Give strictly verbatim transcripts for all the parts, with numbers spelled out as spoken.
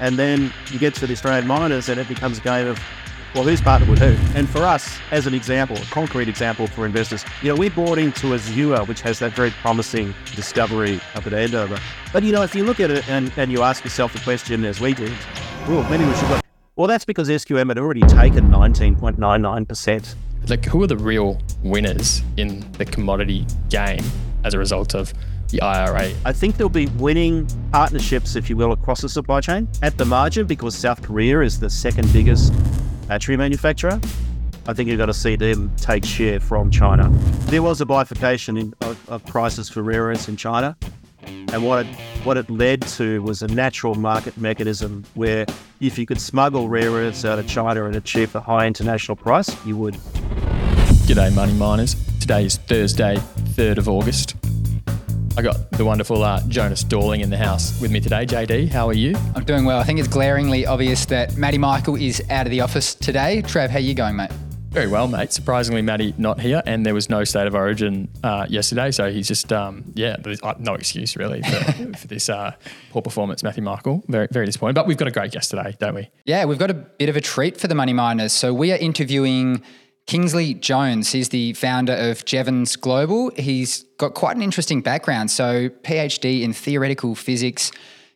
And then you get to the Australian miners and it becomes a game of, well, who's partnered with who? And for us, as an example, a concrete example for investors, you know, we bought into Azure, which has that very promising discovery up at Andover. But, you know, if you look at it and, and you ask yourself the question, as we did, well, maybe we should look. Well, that's because S Q M had already taken nineteen point nine nine percent. Like, who are the real winners in the commodity game as a result of the I R A? I think there'll be winning partnerships, if you will, across the supply chain at the margin, because South Korea is the second biggest battery manufacturer. I think you're going to see them take share from China. There was a bifurcation in, of, of prices for rare earths in China, and what it, what it led to was a natural market mechanism where if you could smuggle rare earths out of China and achieve a high international price, you would. G'day, Money Miners. Today is Thursday, third of August. I got the wonderful uh, Jonas Dawling in the house with me today. J D, how are you? I'm doing well. I think it's glaringly obvious that Matty Michael is out of the office today. Trav, how are you going, mate? Very well, mate. Surprisingly, Matty not here, and there was no State of Origin uh, yesterday, so he's just, um, yeah, there's uh, no excuse really for, for this uh, poor performance, Matthew Michael. Very, very disappointing, but we've got a great guest today, don't we? Yeah, we've got a bit of a treat for the Money Miners. So we are interviewing Kingsley Jones. He's the founder of Jevons Global. He's got quite an interesting background. So PhD in theoretical physics,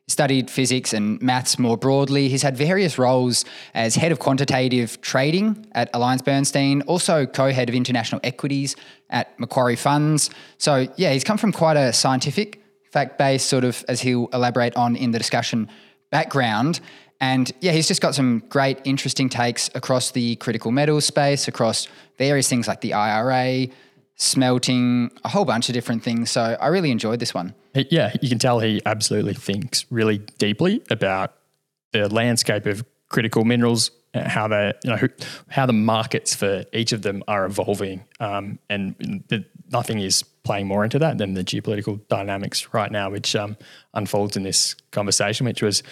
studied physics and maths more broadly. He's had various roles as head of quantitative trading at AllianceBernstein, also co-head of international equities at Macquarie Funds. So yeah, he's come from quite a scientific, fact-based sort of, as he'll elaborate on in the discussion, background. And yeah, he's just got some great, interesting takes across the critical metal space, across various things like the I R A, smelting, a whole bunch of different things. So I really enjoyed this one. Yeah, you can tell he absolutely thinks really deeply about the landscape of critical minerals, how they, you know, how the markets for each of them are evolving, um, and the, nothing is playing more into that than the geopolitical dynamics right now, which um, unfolds in this conversation, which was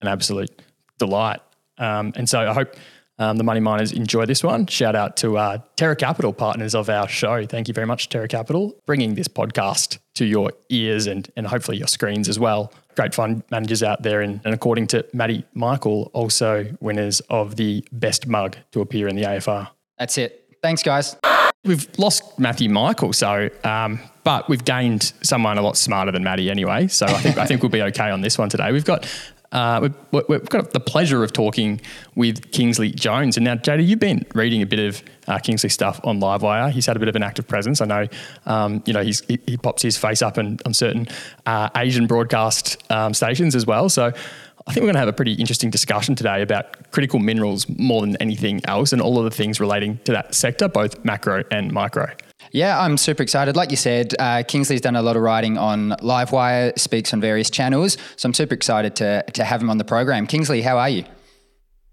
an absolute delight. Um, and so I hope um, the Money Miners enjoy this one. Shout out to uh, Terra Capital, partners of our show. Thank you very much, Terra Capital, bringing this podcast to your ears and, and hopefully your screens as well. Great fund managers out there. And, and according to Matty Michael, also winners of the best mug to appear in the A F R. That's it. Thanks, guys. We've lost Matthew Michael, so um, but we've gained someone a lot smarter than Matty anyway. So I think I think we'll be okay on this one today. We've got... Uh, we've, we've got the pleasure of talking with Kingsley Jones. And now, J D, you've been reading a bit of uh, Kingsley stuff on Livewire. He's had a bit of an active presence. I know, um, you know, he's, he, he pops his face up in, on certain uh, Asian broadcast um, stations as well. So I think we're going to have a pretty interesting discussion today about critical minerals more than anything else and all of the things relating to that sector, both macro and micro. Yeah, I'm super excited. Like you said, uh, Kingsley's done a lot of writing on Livewire, speaks on various channels. So I'm super excited to to have him on the program. Kingsley, how are you?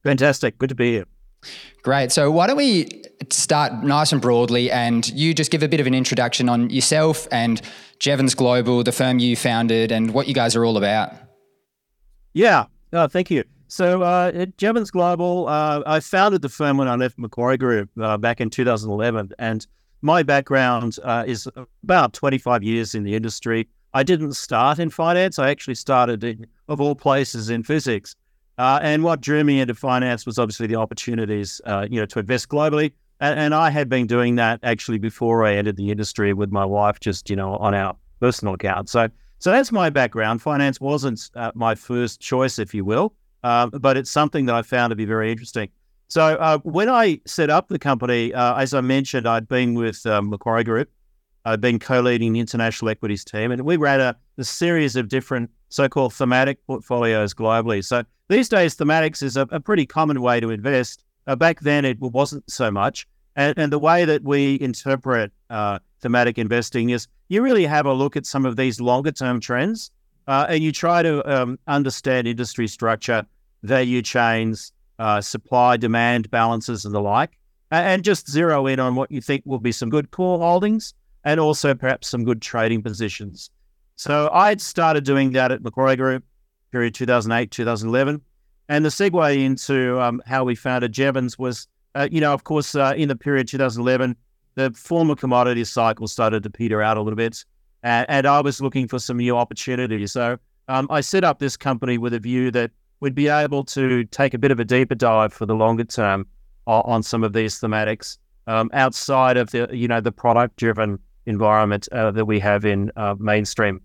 Fantastic. Good to be here. Great. So why don't we start nice and broadly, and you just give a bit of an introduction on yourself and Jevons Global, the firm you founded, and what you guys are all about. Yeah. Oh, thank you. So uh, at Jevons Global, uh, I founded the firm when I left Macquarie Group uh, back in two thousand eleven, and my background uh, is about twenty-five years in the industry. I didn't start in finance. I actually started, in, of all places, in physics. Uh, and what drew me into finance was obviously the opportunities, uh, you know, to invest globally. And, and I had been doing that actually before I entered the industry with my wife, just, you know, on our personal account. So, so that's my background. Finance wasn't uh, my first choice, if you will, um, but it's something that I found to be very interesting. So uh, when I set up the company, uh, as I mentioned, I'd been with um, Macquarie Group. I'd been co-leading the international equities team, and we ran a, a series of different so-called thematic portfolios globally. So these days, thematics is a, a pretty common way to invest. Uh, back then, it wasn't so much. And, and the way that we interpret uh, thematic investing is you really have a look at some of these longer-term trends, uh, and you try to um, understand industry structure, value chains, Uh, supply, demand balances and the like, and just zero in on what you think will be some good core holdings and also perhaps some good trading positions. So I'd started doing that at Macquarie Group, period two thousand eight, two thousand eleven. And the segue into um, how we founded Jevons was, uh, you know, of course, uh, in the period two thousand eleven, the former commodity cycle started to peter out a little bit, and, and I was looking for some new opportunities. So um, I set up this company with a view that we'd be able to take a bit of a deeper dive for the longer term on, on some of these thematics um, outside of the, you know, the product-driven environment uh, that we have in uh, mainstream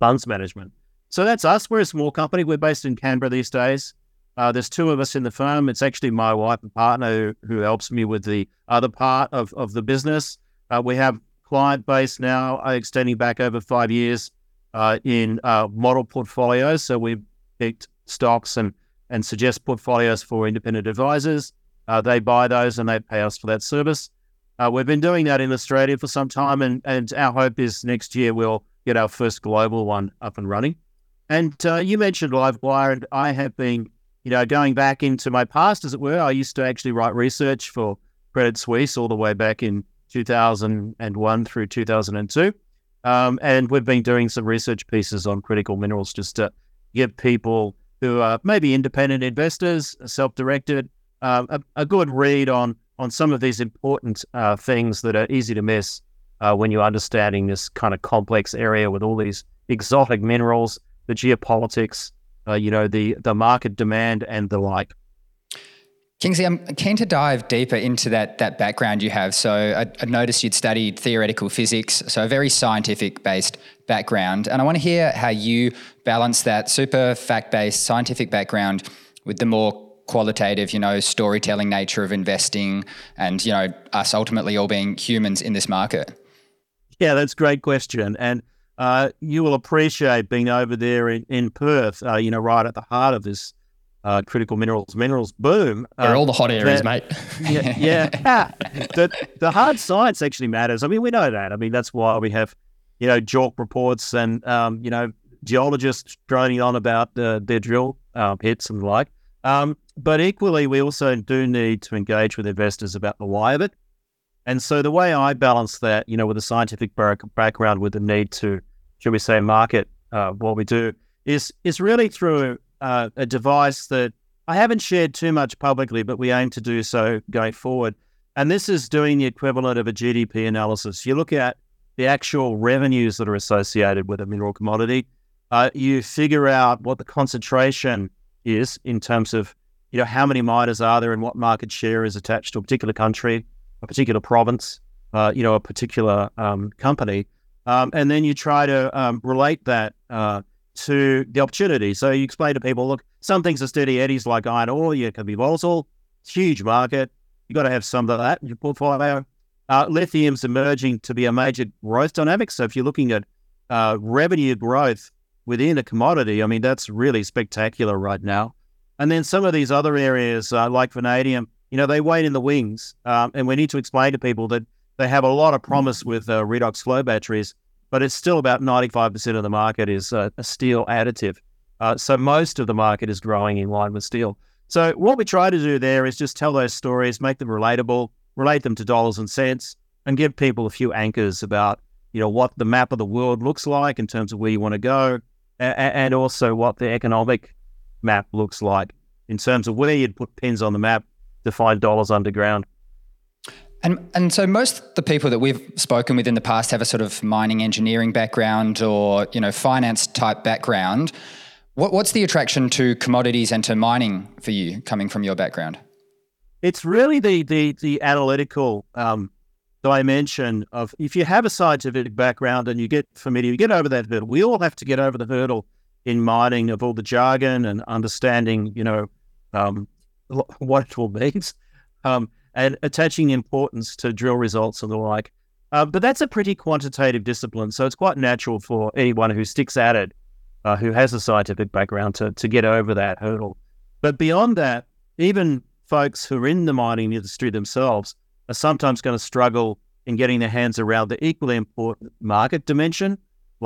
funds management. So that's us. We're a small company. We're based in Canberra these days. Uh, there's two of us in the firm. It's actually my wife and partner who, who helps me with the other part of, of the business. Uh, we have client base now extending back over five years uh, in uh, model portfolios. So we've picked stocks and, and suggest portfolios for independent advisors. Uh, they buy those and they pay us for that service. Uh, we've been doing that in Australia for some time, and, and our hope is next year we'll get our first global one up and running. And uh, you mentioned Livewire, and I have been, you know, going back into my past, as it were. I used to actually write research for Credit Suisse all the way back in two thousand one through two thousand two. Um, and we've been doing some research pieces on critical minerals just to give people who are maybe independent investors, self-directed, um, a, a good read on, on some of these important uh, things that are easy to miss uh, when you're understanding this kind of complex area with all these exotic minerals, the geopolitics, uh, you know, the, the market demand and the like. Kingsley, I'm keen to dive deeper into that that background you have. So I, I noticed you'd studied theoretical physics, so a very scientific-based background. And I want to hear how you balance that super fact-based scientific background with the more qualitative, you know, storytelling nature of investing and, you know, us ultimately all being humans in this market. Yeah, that's a great question. And uh, you will appreciate being over there in, in Perth, uh, you know, right at the heart of this Uh, critical minerals, minerals boom. They're uh, all the hot areas, that, mate. yeah, yeah. the, the hard science actually matters. I mean, we know that. I mean, that's why we have, you know, JORC reports and, um, you know, geologists droning on about uh, their drill uh, hits and the like. Um, but equally, we also do need to engage with investors about the why of it. And so the way I balance that, you know, with a scientific background, with the need to, shall we say, market uh, what we do, is is really through Uh, a device that I haven't shared too much publicly, but we aim to do so going forward. And this is doing the equivalent of a G D P analysis. You look at the actual revenues that are associated with a mineral commodity. Uh, you figure out what the concentration is in terms of, you know, how many miners are there and what market share is attached to a particular country, a particular province, uh, you know, a particular um, company. Um, and then you try to um, relate that uh to the opportunity. So you explain to people, look, some things are steady eddies like iron ore. You can be volatile. It's a huge market. You've got to have some of that in your portfolio. Uh, lithium's emerging to be a major growth dynamic. So if you're looking at uh, revenue growth within a commodity, I mean, that's really spectacular right now. And then some of these other areas uh, like vanadium, you know, they wait in the wings. Um, and we need to explain to people that they have a lot of promise with uh, redox flow batteries, but it's still about ninety-five percent of the market is uh, a steel additive. Uh, so most of the market is growing in line with steel. So what we try to do there is just tell those stories, make them relatable, relate them to dollars and cents, and give people a few anchors about, you know, what the map of the world looks like in terms of where you want to go, and, and also what the economic map looks like in terms of where you'd put pins on the map to find dollars underground. And and so most of the people that we've spoken with in the past have a sort of mining engineering background or, you know, finance type background. What, what's the attraction to commodities and to mining for you coming from your background? It's really the the, the analytical um, dimension of, if you have a scientific background and you get familiar, you get over that hurdle. We all have to get over the hurdle in mining of all the jargon and understanding, you know, um, what it all means. Um and attaching importance to drill results and the like. Uh, but that's a pretty quantitative discipline, so it's quite natural for anyone who sticks at it, uh, who has a scientific background, to, to get over that hurdle. But beyond that, even folks who are in the mining industry themselves are sometimes going to struggle in getting their hands around the equally important market dimension,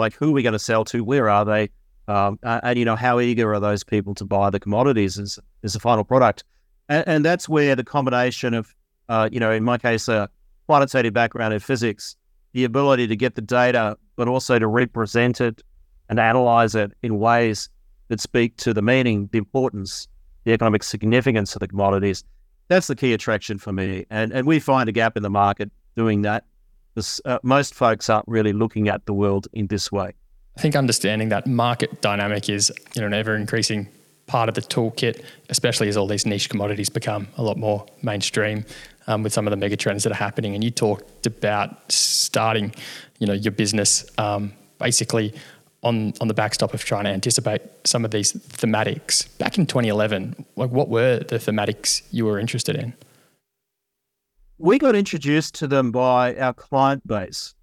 like who are we going to sell to, where are they, um, and, you know, how eager are those people to buy the commodities as, as the final product. And, and that's where the combination of, uh, you know, in my case, a quantitative background in physics, the ability to get the data, but also to represent it and analyze it in ways that speak to the meaning, the importance, the economic significance of the commodities. That's the key attraction for me. And and we find a gap in the market doing that. This, uh, most folks aren't really looking at the world in this way. I think understanding that market dynamic is, you know, an ever-increasing part of the toolkit, especially as all these niche commodities become a lot more mainstream um, with some of the mega trends that are happening. And you talked about starting, you know, your business um, basically on on the backstop of trying to anticipate some of these thematics. Back in twenty eleven, like what were the thematics you were interested in? We got introduced to them by our client base.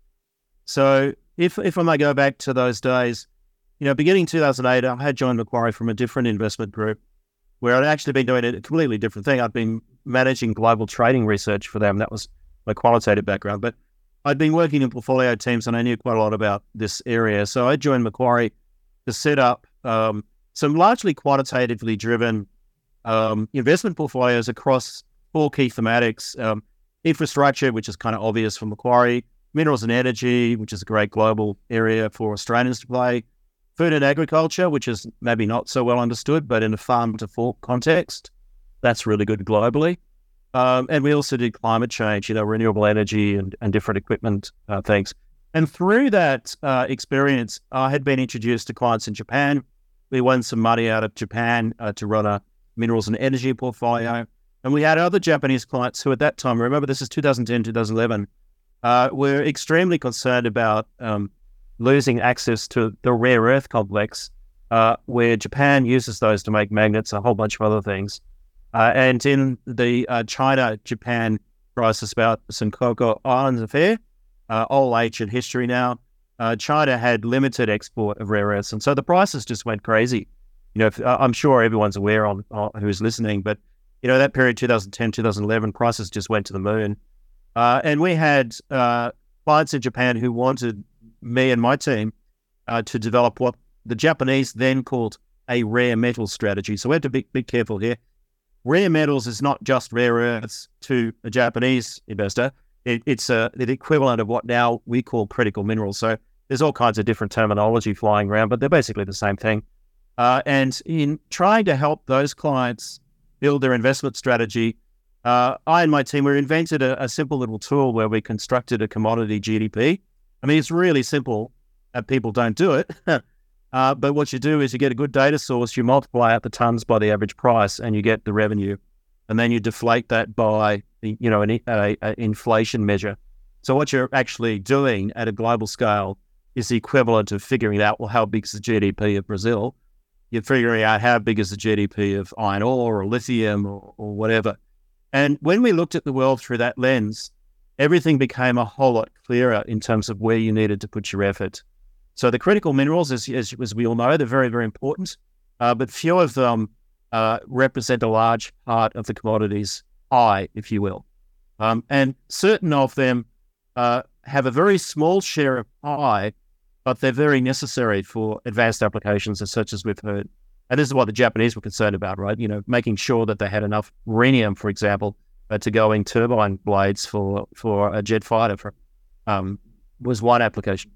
So if if I may go back to those days, you know, beginning two thousand eight, I had joined Macquarie from a different investment group where I'd actually been doing a completely different thing. I'd been managing global trading research for them. That was my qualitative background. But I'd been working in portfolio teams and I knew quite a lot about this area. So I joined Macquarie to set up um, some largely quantitatively driven um, investment portfolios across four key thematics. Um, infrastructure, which is kind of obvious for Macquarie. Minerals and energy, which is a great global area for Australians to play. Food and agriculture, which is maybe not so well understood, but in a farm-to-fork context, that's really good globally. Um, and we also did climate change, you know, renewable energy and, and different equipment uh, things. And through that uh, experience, I had been introduced to clients in Japan. We won some money out of Japan uh, to run a minerals and energy portfolio. And we had other Japanese clients who at that time, remember this is two thousand ten, two thousand eleven, uh, were extremely concerned about um losing access to the rare earth complex, uh, where Japan uses those to make magnets and a whole bunch of other things. Uh, and in the uh, China-Japan crisis about Senkaku Islands affair, uh, all ancient history now, uh, China had limited export of rare earths. And so the prices just went crazy. You know, if, uh, I'm sure everyone's aware on, on who's listening, but, you know, that period, two thousand ten, two thousand eleven, prices just went to the moon. Uh, and we had uh, clients in Japan who wanted me and my team uh, to develop what the Japanese then called a rare metal strategy. So we have to be, be careful here. Rare metals is not just rare earths to a Japanese investor. It, it's uh, the equivalent of what now we call critical minerals. So there's all kinds of different terminology flying around, but they're basically the same thing. Uh, and in trying to help those clients build their investment strategy, uh, I and my team, we invented a, a simple little tool where we constructed a commodity G D P. I mean, it's really simple and people don't do it. uh, but what you do is you get a good data source, you multiply out the tons by the average price and you get the revenue. And then you deflate that by, you know, an a, a inflation measure. So what you're actually doing at a global scale is the equivalent of figuring out, well, how big is the G D P of Brazil? You're figuring out how big is the G D P of iron ore or lithium or, or whatever. And when we looked at the world through that lens, everything became a whole lot clearer in terms of where you needed to put your effort. So the critical minerals, as, as, as we all know, they're very, very important, uh, but few of them uh, represent a large part of the commodities pie, if you will. Um, and certain of them uh, have a very small share of pie, but they're very necessary for advanced applications, as such as we've heard. And this is what the Japanese were concerned about, right? You know, making sure that they had enough rhenium, for example, to go in turbine blades for, for a jet fighter for, um, was one application.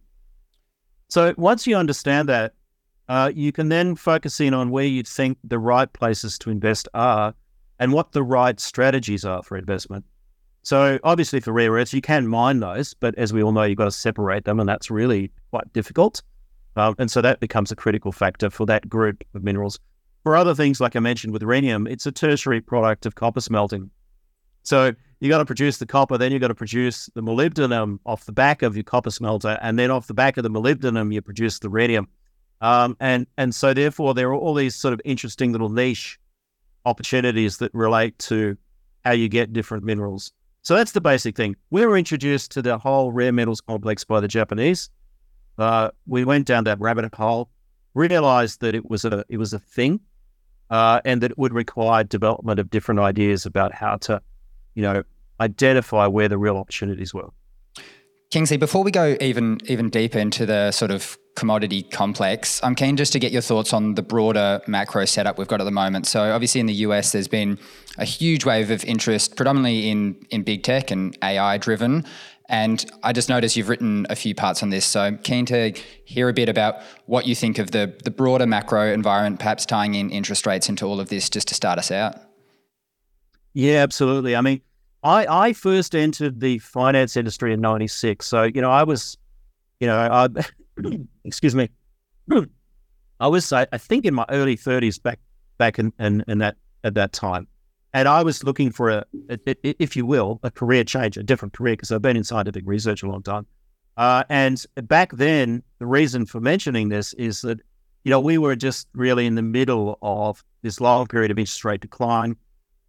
So once you understand that, uh, you can then focus in on where you think the right places to invest are and what the right strategies are for investment. So obviously for rare earths, you can mine those, but as we all know, you've got to separate them and that's really quite difficult. Um, and so that becomes a critical factor for that group of minerals. For other things, like I mentioned with rhenium, it's a tertiary product of copper smelting. So you got to produce the copper, then you got to produce the molybdenum off the back of your copper smelter, and then off the back of the molybdenum, you produce the rhenium. Um, and and so therefore, there are all these sort of interesting little niche opportunities that relate to how you get different minerals. So that's the basic thing. We were introduced to the whole rare metals complex by the Japanese. Uh, we went down that rabbit hole, realized that it was a it was a thing, uh, and that it would require development of different ideas about how to, you know, identify where the real opportunities were. Kingsley, before we go even even deeper into the sort of commodity complex, I'm keen just to get your thoughts on the broader macro setup we've got at the moment. So obviously in the U S, there's been a huge wave of interest, predominantly in, in big tech and A I driven. And I just noticed you've written a few parts on this, so I'm keen to hear a bit about what you think of the, the broader macro environment, perhaps tying in interest rates into all of this just to start us out. Yeah, absolutely. I mean, I, I first entered the finance industry in ninety-six. So, you know, I was, you know, I, excuse me, I was, I think in my early thirties back back in, in, in that at that time. And I was looking for, a, a, a if you will, a career change, a different career, because I've been in scientific research a long time. Uh, and back then, the reason for mentioning this is that, you know, we were just really in the middle of this long period of interest rate decline.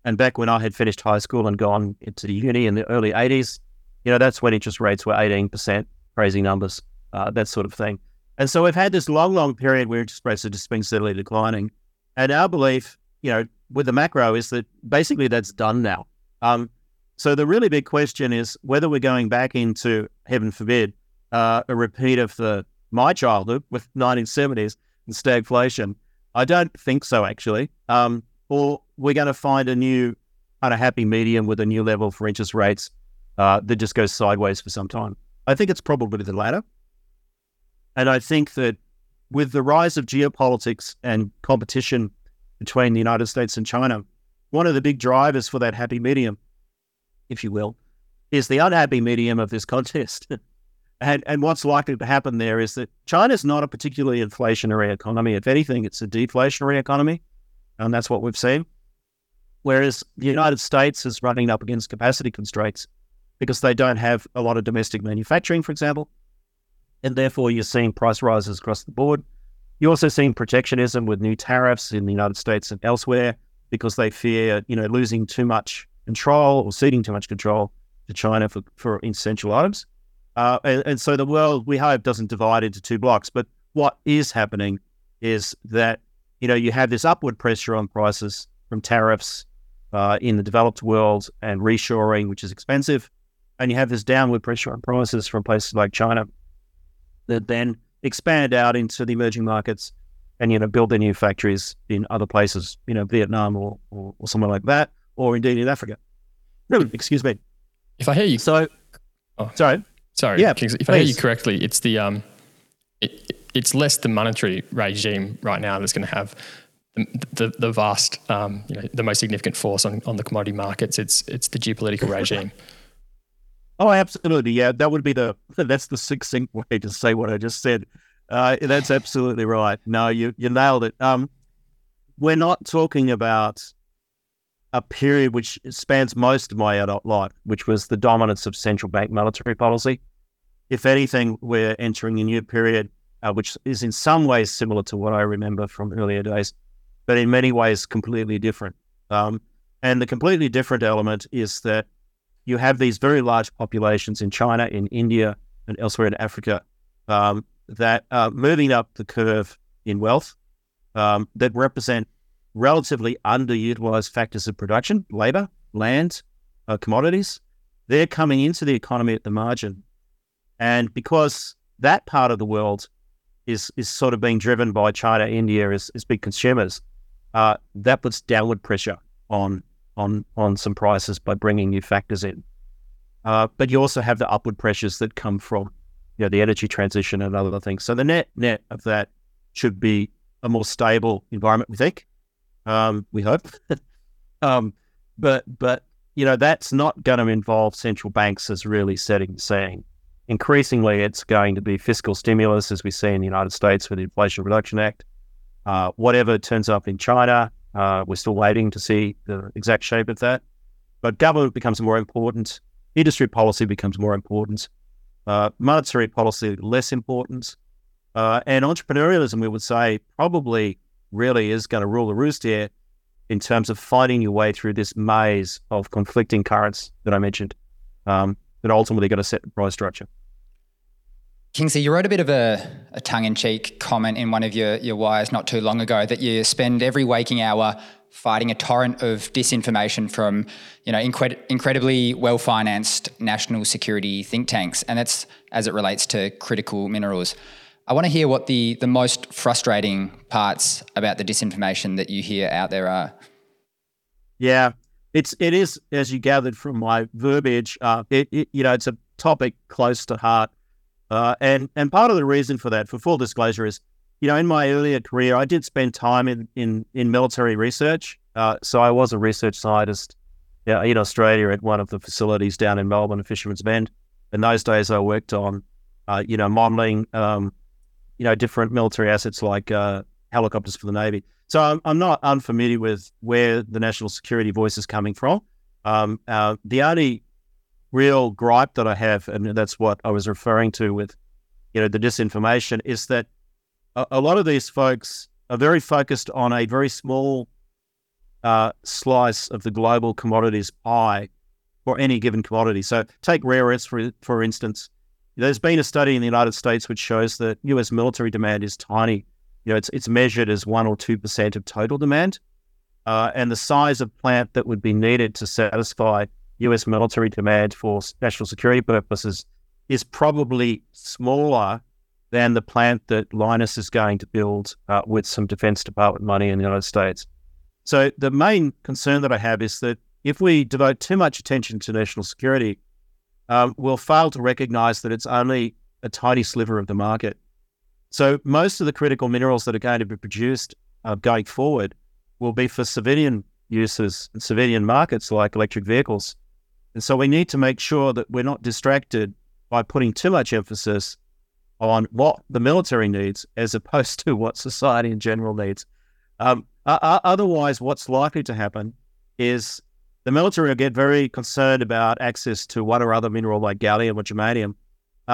And back when I had finished high school and gone into uni in the early eighties, you know, that's when interest rates were eighteen percent, crazy numbers, uh, that sort of thing. And so we've had this long, long period where interest rates have just been steadily declining. And our belief, you know, with the macro is that basically that's done now. Um, so the really big question is whether we're going back into, heaven forbid, uh, a repeat of the my childhood with nineteen seventies and stagflation. I don't think so, actually. Um, or we're going to find a new kind of happy medium with a new level for interest rates uh, that just goes sideways for some time. I think it's probably the latter. And I think that with the rise of geopolitics and competition between the United States and China, one of the big drivers for that happy medium, if you will, is the unhappy medium of this contest. and and what's likely to happen there is that China's not a particularly inflationary economy. If anything, it's a deflationary economy, and that's what we've seen. Whereas the United States is running up against capacity constraints because they don't have a lot of domestic manufacturing, for example, and therefore you're seeing price rises across the board. You're also seeing protectionism with new tariffs in the United States and elsewhere because they fear, you know, losing too much control or ceding too much control to China for, for essential items. Uh, and, and so the world, we hope, doesn't divide into two blocks. But what is happening is that, you know, you have this upward pressure on prices from tariffs uh, in the developed world and reshoring, which is expensive. And you have this downward pressure on prices from places like China that then expand out into the emerging markets and, you know, build their new factories in other places, you know, Vietnam or, or, or somewhere like that, or indeed in Africa. Excuse me. If I hear you... So, oh, sorry. Sorry. Yeah, Kingsley, if please. I hear you correctly, it's the um, it, it's less the monetary regime right now that's going to have the, the, the vast, um, you know, the most significant force on, on the commodity markets. It's it's the geopolitical regime. Oh, absolutely. Yeah, that would be the, that's the succinct way to say what I just said. Uh, that's absolutely right. No, you, you nailed it. Um, we're not talking about a period which spans most of my adult life, which was the dominance of central bank monetary policy. If anything, we're entering a new period, uh, which is in some ways similar to what I remember from earlier days, but in many ways completely different. Um, and the completely different element is that you have these very large populations in China, in India, and elsewhere in Africa um, that are moving up the curve in wealth, um, that represent relatively underutilized factors of production, labor, land, uh, commodities. They're coming into the economy at the margin. And because that part of the world is is sort of being driven by China, India as, as big consumers, uh, that puts downward pressure on on on some prices by bringing new factors in. Uh, but you also have the upward pressures that come from, you know, the energy transition and other things. So the net net of that should be a more stable environment, we think. Um, we hope. um, but, but you know, that's not going to involve central banks as really setting the scene. Increasingly, it's going to be fiscal stimulus, as we see in the United States with the Inflation Reduction Act. Uh, whatever turns up in China, Uh, we're still waiting to see the exact shape of that. But government becomes more important. Industry policy becomes more important. Uh, monetary policy, less important. Uh, and entrepreneurialism, we would say, probably really is going to rule the roost here in terms of finding your way through this maze of conflicting currents that I mentioned um, that ultimately got to set the price structure. Kingsley, you wrote a bit of a, a tongue-in-cheek comment in one of your, your wires not too long ago that you spend every waking hour fighting a torrent of disinformation from, you know, incred- incredibly well-financed national security think tanks, and that's as it relates to critical minerals. I want to hear what the, the most frustrating parts about the disinformation that you hear out there are. Yeah, it's it is, as you gathered from my verbiage, uh, it, it you know, it's a topic close to heart. Uh, and, and part of the reason for that, for full disclosure, is, you know, in my earlier career, I did spend time in, in, in military research. Uh, so I was a research scientist uh, in Australia at one of the facilities down in Melbourne, Fisherman's Bend. In those days, I worked on, uh, you know, modelling, um, you know, different military assets like uh, helicopters for the Navy. So I'm, I'm not unfamiliar with where the national security voice is coming from. Um, uh, the only real gripe that I have, and that's what I was referring to with, you know, the disinformation, is that a, a lot of these folks are very focused on a very small uh, slice of the global commodities pie for any given commodity. So take rare earths, for, for instance. There's been a study in the United States which shows that U S military demand is tiny. You know, it's it's measured as one or two percent of total demand, uh, and the size of plant that would be needed to satisfy U S military demand for national security purposes is probably smaller than the plant that Lynas is going to build uh, with some Defense Department money in the United States. So the main concern that I have is that if we devote too much attention to national security, Um, will fail to recognize that it's only a tiny sliver of the market. So most of the critical minerals that are going to be produced uh, going forward will be for civilian uses and civilian markets like electric vehicles. And so we need to make sure that we're not distracted by putting too much emphasis on what the military needs as opposed to what society in general needs. Um, uh, otherwise, what's likely to happen is the military will get very concerned about access to one or other mineral like gallium or germanium.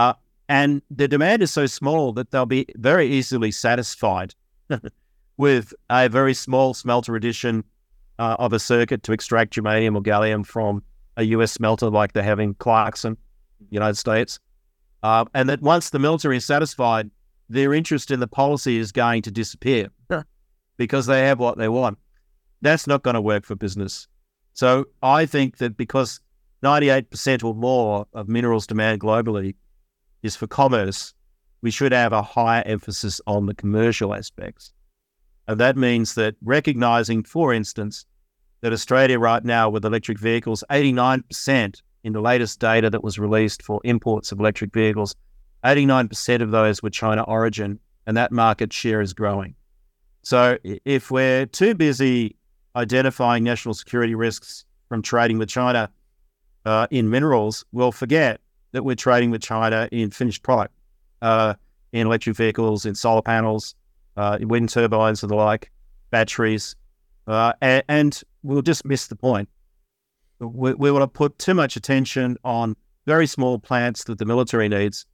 Uh, and the demand is so small that they'll be very easily satisfied with a very small smelter addition uh, of a circuit to extract germanium or gallium from a U S smelter like they have in Clarkson, United States. Uh, and that once the military is satisfied, their interest in the policy is going to disappear because they have what they want. That's not going to work for business. So I think that because ninety-eight percent or more of minerals demand globally is for commerce, we should have a higher emphasis on the commercial aspects. And that means that recognizing, for instance, that Australia right now with electric vehicles, eighty-nine percent in the latest data that was released for imports of electric vehicles, eighty-nine percent of those were China origin, and that market share is growing. So if we're too busy identifying national security risks from trading with China uh, in minerals, we'll forget that we're trading with China in finished product, uh, in electric vehicles, in solar panels, uh, in wind turbines and the like, batteries, uh, and, and we'll just miss the point. We, we want to put too much attention on very small plants that the military needs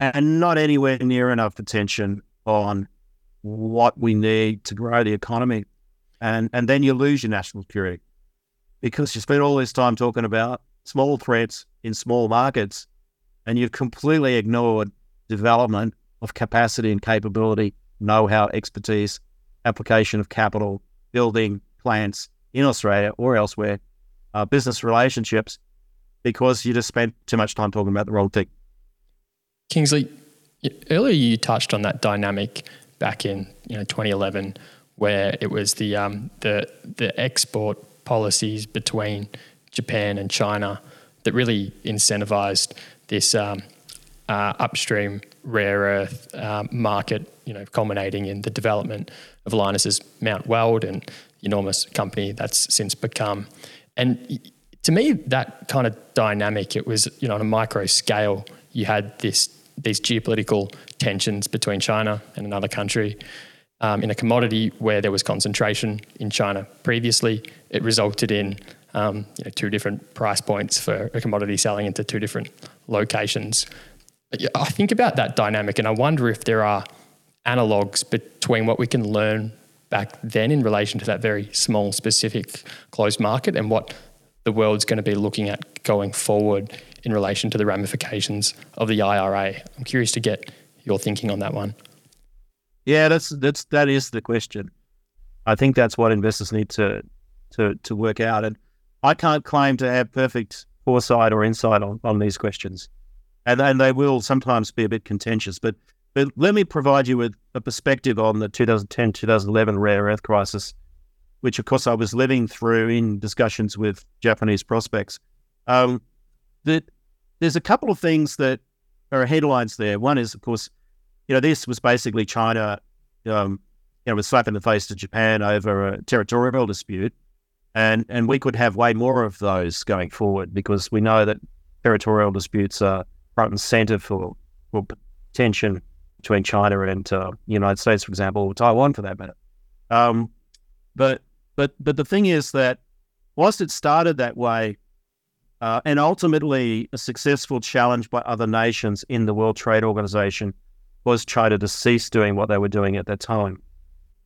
and not anywhere near enough attention on what we need to grow the economy. And and then you lose your national security because you spend all this time talking about small threats in small markets and you've completely ignored development of capacity and capability, know-how, expertise, application of capital, building plants in Australia or elsewhere, uh, business relationships, because you just spent too much time talking about the wrong thing. Kingsley, earlier you touched on that dynamic back in you know twenty eleven where it was the um, the the export policies between Japan and China that really incentivized this um, uh, upstream rare earth um, market, you know, culminating in the development of Lynas's Mount Weld, an enormous company that's since become. And to me, that kind of dynamic, it was, you know, on a micro scale, you had this these geopolitical tensions between China and another country. Um, in a commodity where there was concentration in China previously, it resulted in um, you know, two different price points for a commodity selling into two different locations. I think about that dynamic and I wonder if there are analogues between what we can learn back then in relation to that very small, specific closed market and what the world's going to be looking at going forward in relation to the ramifications of the I R A. I'm curious to get your thinking on that one. Yeah, that's that's that is the question. I think that's what investors need to to to work out. And I can't claim to have perfect foresight or insight on, on these questions. And and they will sometimes be a bit contentious. But but let me provide you with a perspective on the twenty ten to twenty eleven rare earth crisis, which of course I was living through in discussions with Japanese prospects. Um, that there's a couple of things that are headlines there. One is, of course, you know, this was basically China, um, you know, was slapping the face to Japan over a territorial dispute, and and we could have way more of those going forward because we know that territorial disputes are front and center for, for tension between China and uh, the United States, for example, or Taiwan for that matter. Um, but but but the thing is that whilst it started that way, uh, and ultimately a successful challenge by other nations in the World Trade Organization was China to cease doing what they were doing at that time.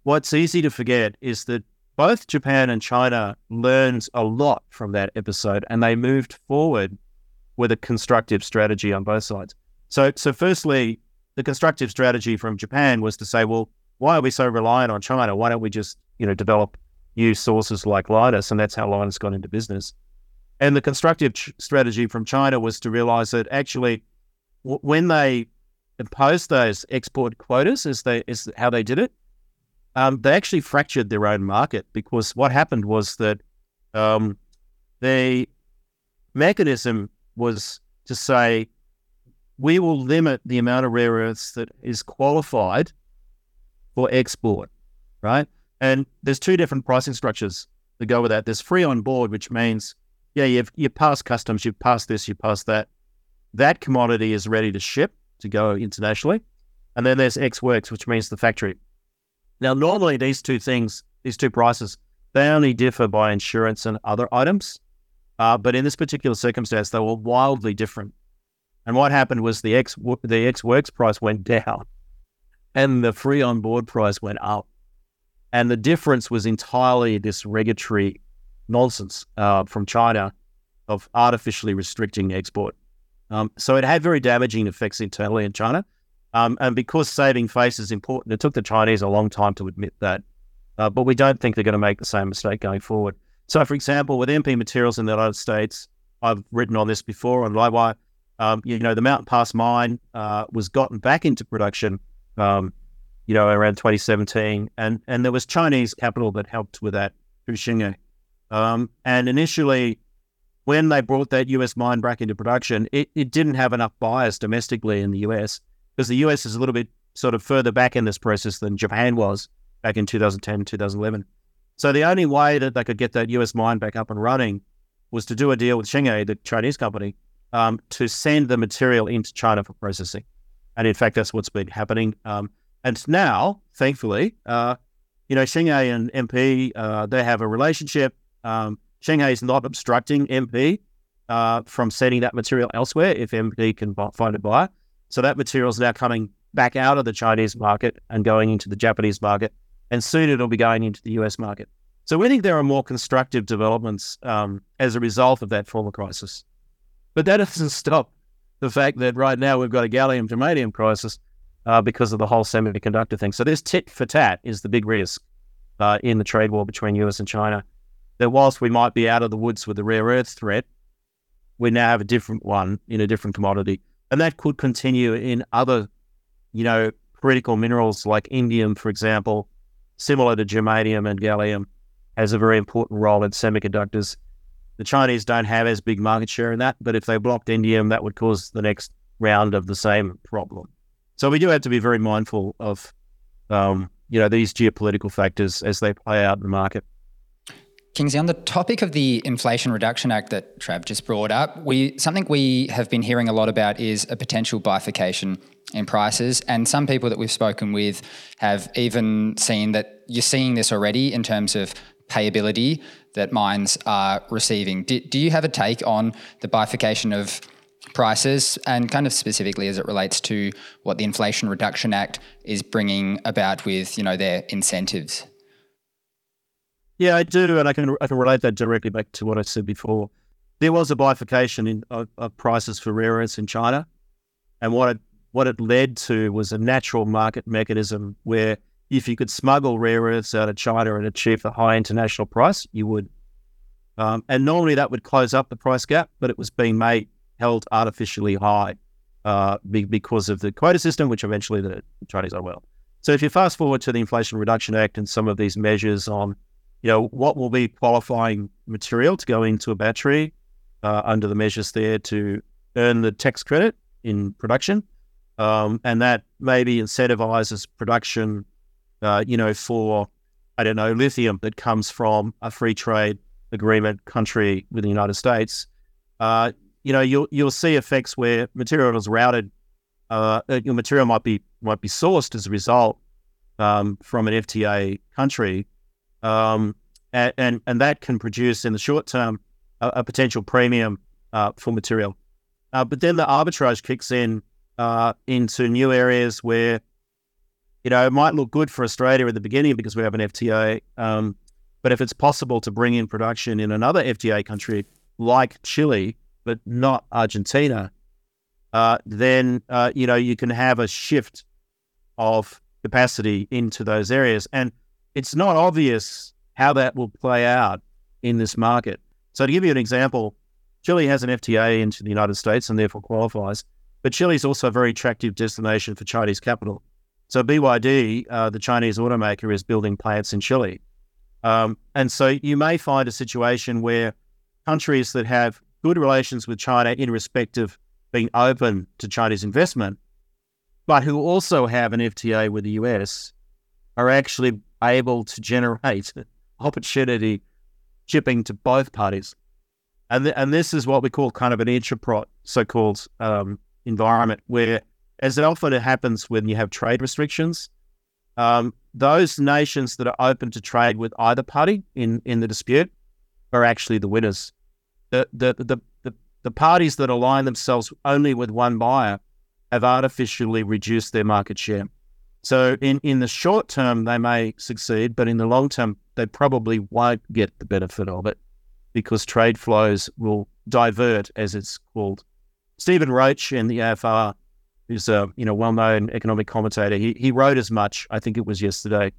What's easy to forget is that both Japan and China learned a lot from that episode, and they moved forward with a constructive strategy on both sides. So, so firstly, the constructive strategy from Japan was to say, well, why are we so reliant on China? Why don't we just, you know, develop new sources like Lynas? And that's how Lynas got into business. And the constructive ch- strategy from China was to realize that actually, w- when they imposed those export quotas, is they is how they did it, um, they actually fractured their own market, because what happened was that um, the mechanism was to say, we will limit the amount of rare earths that is qualified for export, right? And there's two different pricing structures that go with that. There's free on board, which means, yeah, you've you passed customs, you've passed this, you've passed that. That commodity is ready to ship, to go internationally. And then there's Ex Works, which means the factory. Now, normally these two things, these two prices, they only differ by insurance and other items. Uh, but in this particular circumstance, they were wildly different. And what happened was the ex the ex works price went down, and the free on board price went up, and the difference was entirely this regulatory nonsense uh, from China of artificially restricting export. Um, so it had very damaging effects internally in China, um, and because saving face is important, it took the Chinese a long time to admit that. Uh, but we don't think they're going to make the same mistake going forward. So, for example, with M P Materials in the United States, I've written on this before on Livewire. Um, you know, the Mountain Pass mine uh, was gotten back into production, um, you know, around twenty seventeen, and and there was Chinese capital that helped with that through Shenghe. Um, and initially, when they brought that U S mine back into production, it, it didn't have enough buyers domestically in the U S, because the U S is a little bit sort of further back in this process than Japan was back in two thousand ten, two thousand eleven. So the only way that they could get that U S mine back up and running was to do a deal with Shenghe, the Chinese company, um, to send the material into China for processing. And in fact, that's what's been happening. Um, and now, thankfully, uh, you know, Shenghe and M P, uh, they have a relationship. Um, Shenghe is not obstructing M P uh, from sending that material elsewhere if M P can find a buyer. So that material is now coming back out of the Chinese market and going into the Japanese market. And soon it'll be going into the U S market. So we think there are more constructive developments um, as a result of that former crisis. But that doesn't stop the fact that right now we've got a gallium germanium crisis uh, because of the whole semiconductor thing. So this tit for tat is the big risk uh, in the trade war between U S and China, that whilst we might be out of the woods with the rare earth threat, we now have a different one in a different commodity. And that could continue in other, you know, critical minerals like indium, for example, similar to germanium and gallium, has a very important role in semiconductors. The Chinese don't have as big market share in that, but if they blocked indium, that would cause the next round of the same problem. So we do have to be very mindful of, um, you know, these geopolitical factors as they play out in the market. Kingsley, on the topic of the Inflation Reduction Act that Trav just brought up, we something we have been hearing a lot about is a potential bifurcation in prices. And some people that we've spoken with have even seen that you're seeing this already in terms of payability that mines are receiving. Do, do you have a take on the bifurcation of prices, and kind of specifically as it relates to what the Inflation Reduction Act is bringing about with, you know, their incentives? Yeah, I do, and I can I can relate that directly back to what I said before. There was a bifurcation in of, of prices for rare earths in China, and what it what it led to was a natural market mechanism where if you could smuggle rare earths out of China and achieve the high international price, you would. Um, and normally that would close up the price gap, but it was being made held artificially high uh, be, because of the quota system, which eventually the Chinese unwound. So if you fast forward to the Inflation Reduction Act and some of these measures on, you know, what will be qualifying material to go into a battery uh, under the measures there to earn the tax credit in production. Um, and that maybe incentivizes production, uh, you know, for, I don't know, lithium that comes from a free trade agreement country with the United States. Uh, you know, you'll, you'll see effects where material is routed uh, your material might be might be sourced as a result um, from an F T A country, um, and, and and that can produce in the short term a, a potential premium uh, for material. Uh, but then the arbitrage kicks in uh, into new areas where, you know, it might look good for Australia at the beginning because we have an F T A, um, but if it's possible to bring in production in another F T A country like Chile, but not Argentina, uh, then, uh, you know, you can have a shift of capacity into those areas. And it's not obvious how that will play out in this market. So to give you an example, Chile has an F T A into the United States and therefore qualifies, but Chile is also a very attractive destination for Chinese capital. So B Y D, uh, the Chinese automaker, is building plants in Chile. Um, and so you may find a situation where countries that have good relations with China in respect of being open to Chinese investment, but who also have an F T A with the U S, are actually able to generate opportunity shipping to both parties. And th- and this is what we call kind of an intra-prot, so-called um, environment, where, as often it happens when you have trade restrictions, um, those nations that are open to trade with either party in, in the dispute are actually the winners. The, the the the the parties that align themselves only with one buyer have artificially reduced their market share. So in, in the short term, they may succeed, but in the long term, they probably won't get the benefit of it, because trade flows will divert, as it's called. Stephen Roach in the A F R, who's a you know well-known economic commentator, he he wrote as much, I think it was yesterday,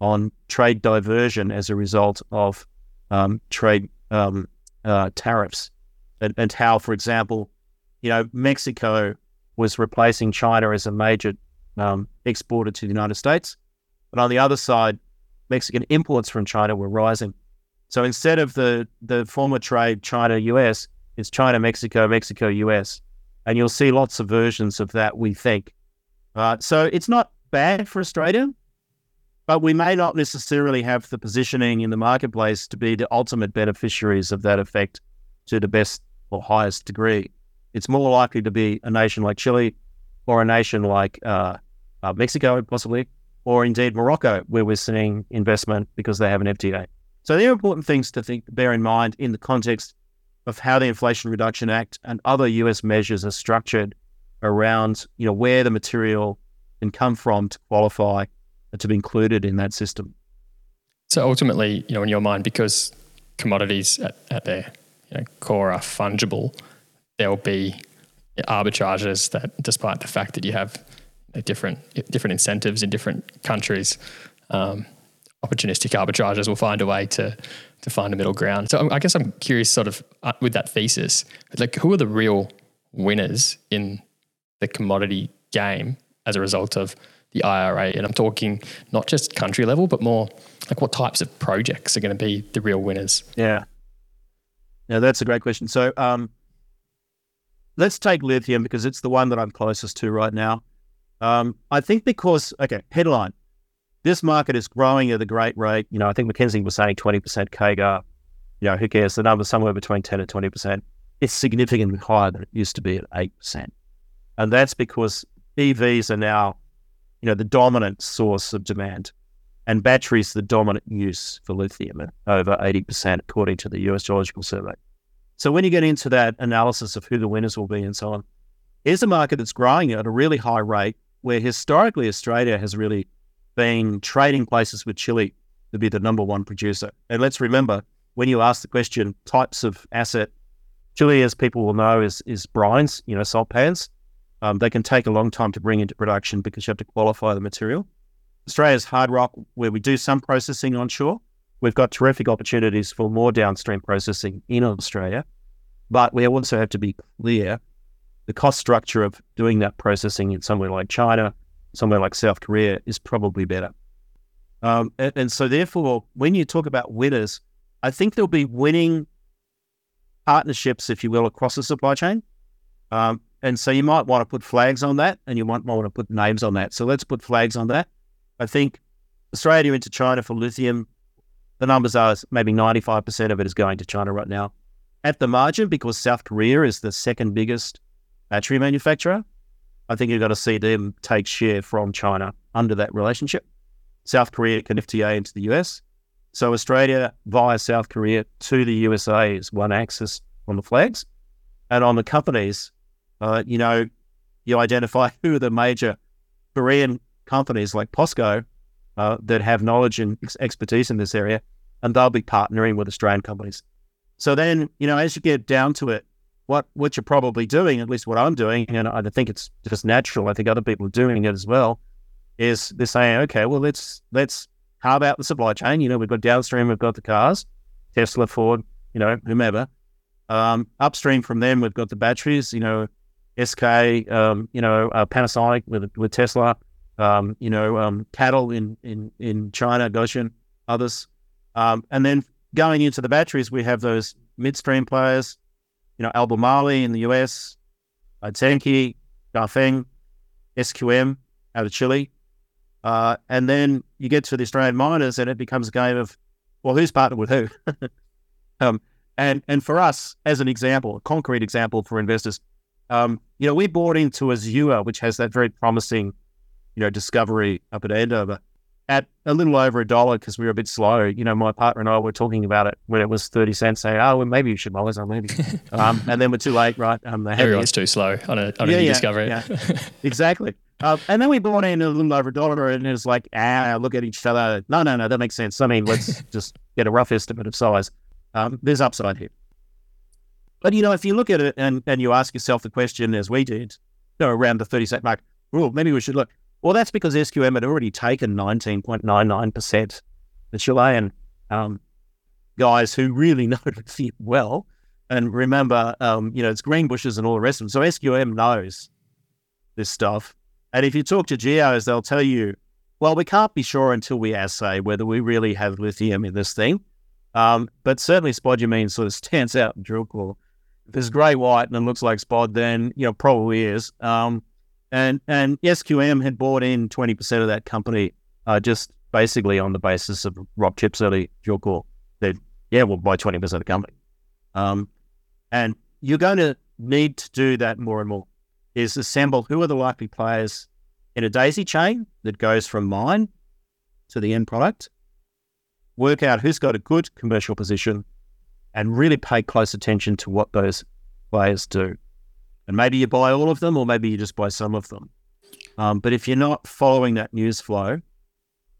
on trade diversion as a result of um, trade um, uh, tariffs, and, and how, for example, you know Mexico was replacing China as a major um, exporter to the United States, but on the other side, Mexican imports from China were rising. So instead of the, the former trade China U S, it's China-Mexico, Mexico U S. And you'll see lots of versions of that, we think. Uh, so it's not bad for Australia, but we may not necessarily have the positioning in the marketplace to be the ultimate beneficiaries of that effect to the best or highest degree. It's more likely to be a nation like Chile, or a nation like uh, uh, Mexico, possibly, or indeed Morocco, where we're seeing investment because they have an F T A. So there are important things to think, bear in mind in the context of how the Inflation Reduction Act and other U S measures are structured around, you know, where the material can come from to qualify and to be included in that system. So ultimately, you know, in your mind, because commodities at, at their you know, core are fungible, there will be arbitrages that, despite the fact that you have you know, different different incentives in different countries, um, opportunistic arbitrages will find a way to to find a middle ground. So I guess I'm curious, sort of uh, with that thesis, like who are the real winners in the commodity game as a result of the I R A? And I'm talking not just country level, but more like what types of projects are going to be the real winners? Yeah. Now that's a great question. So um, let's take lithium because it's the one that I'm closest to right now. Um, I think because, okay, headline. This market is growing at a great rate. You know, I think McKinsey was saying twenty percent C A G R. You know, who cares? The number's somewhere between ten and twenty percent. It's significantly higher than it used to be at eight percent. And that's because E Vs are now, you know, the dominant source of demand, and batteries the dominant use for lithium at over eighty percent, according to the U S Geological Survey. So when you get into that analysis of who the winners will be and so on, here's a market that's growing at a really high rate where historically Australia has really been trading places with Chile to be the number one producer. And let's remember, when you ask the question, types of asset, Chile, as people will know, is is brines, you know, salt pans. Um, they can take a long time to bring into production because you have to qualify the material. Australia's hard rock, where we do some processing onshore. We've got terrific opportunities for more downstream processing in Australia, but we also have to be clear the cost structure of doing that processing in somewhere like China, somewhere like South Korea, is probably better. Um, and, and so therefore, when you talk about winners, I think there'll be winning partnerships, if you will, across the supply chain. Um, and so you might want to put flags on that, and you might want to put names on that. So let's put flags on that. I think Australia into China for lithium, the numbers are maybe ninety-five percent of it is going to China right now. At the margin, because South Korea is the second biggest battery manufacturer, I think you're going to see them take share from China under that relationship. South Korea can F T A into the U S. So Australia via South Korea to the U S A is one axis on the flags. And on the companies, uh, you know, you identify who are the major Korean companies like POSCO uh, that have knowledge and ex- expertise in this area, and they'll be partnering with Australian companies. So then, you know, as you get down to it, what what you're probably doing, at least what I'm doing, and I think it's just natural, I think other people are doing it as well, is they're saying, okay, well, let's let's carve out the supply chain. You know, we've got downstream, we've got the cars, Tesla, Ford, you know, whomever. Um, upstream from them, we've got the batteries, you know, S K, um, you know, uh, Panasonic with with Tesla, um, you know, um, cattle in, in, in China, Goshen, others. Um, and then going into the batteries, we have those midstream players, you know, Albemarle in the U S, Tenke, Garfeng, S Q M out of Chile. Uh, and then you get to the Australian miners and it becomes a game of, well, who's partnered with who? um, and and for us, as an example, a concrete example for investors, um, you know, we bought into Azure, which has that very promising, you know, discovery up at Andover, at a little over a dollar because we were a bit slow. You know, my partner and I were talking about it when it was thirty cents, saying, oh, well, maybe you should buy it, or maybe. um, and then we're too late, right? Um, Everyone's too slow on a, on yeah, a new yeah, discovery. Yeah. Exactly. Um, and then we bought in a little over a dollar and it was like, ah, look at each other. No, no, no, that makes sense. I mean, let's just get a rough estimate of size. Um, there's upside here. But, you know, if you look at it and, and you ask yourself the question, as we did, you know, around the thirty-second mark, oh, maybe we should look. Well, that's because S Q M had already taken nineteen point nine nine percent, the Chilean um, guys who really know it well. And remember, um, you know, it's green bushes and all the rest of them. So S Q M knows this stuff. And if you talk to geos, they'll tell you, well, we can't be sure until we assay whether we really have lithium in this thing. Um, but certainly spodumene sort of stands out in drill core. If there's grey white and it looks like spod, then, you know, probably is. Um, and and S Q M had bought in twenty percent of that company uh, just basically on the basis of Rob Chip's early drill core. They, yeah, we'll buy twenty percent of the company. Um, and you're going to need to do that more and more, is assemble who are the likely players in a daisy chain that goes from mine to the end product, work out who's got a good commercial position, and really pay close attention to what those players do. And maybe you buy all of them, or maybe you just buy some of them. Um, but if you're not following that news flow,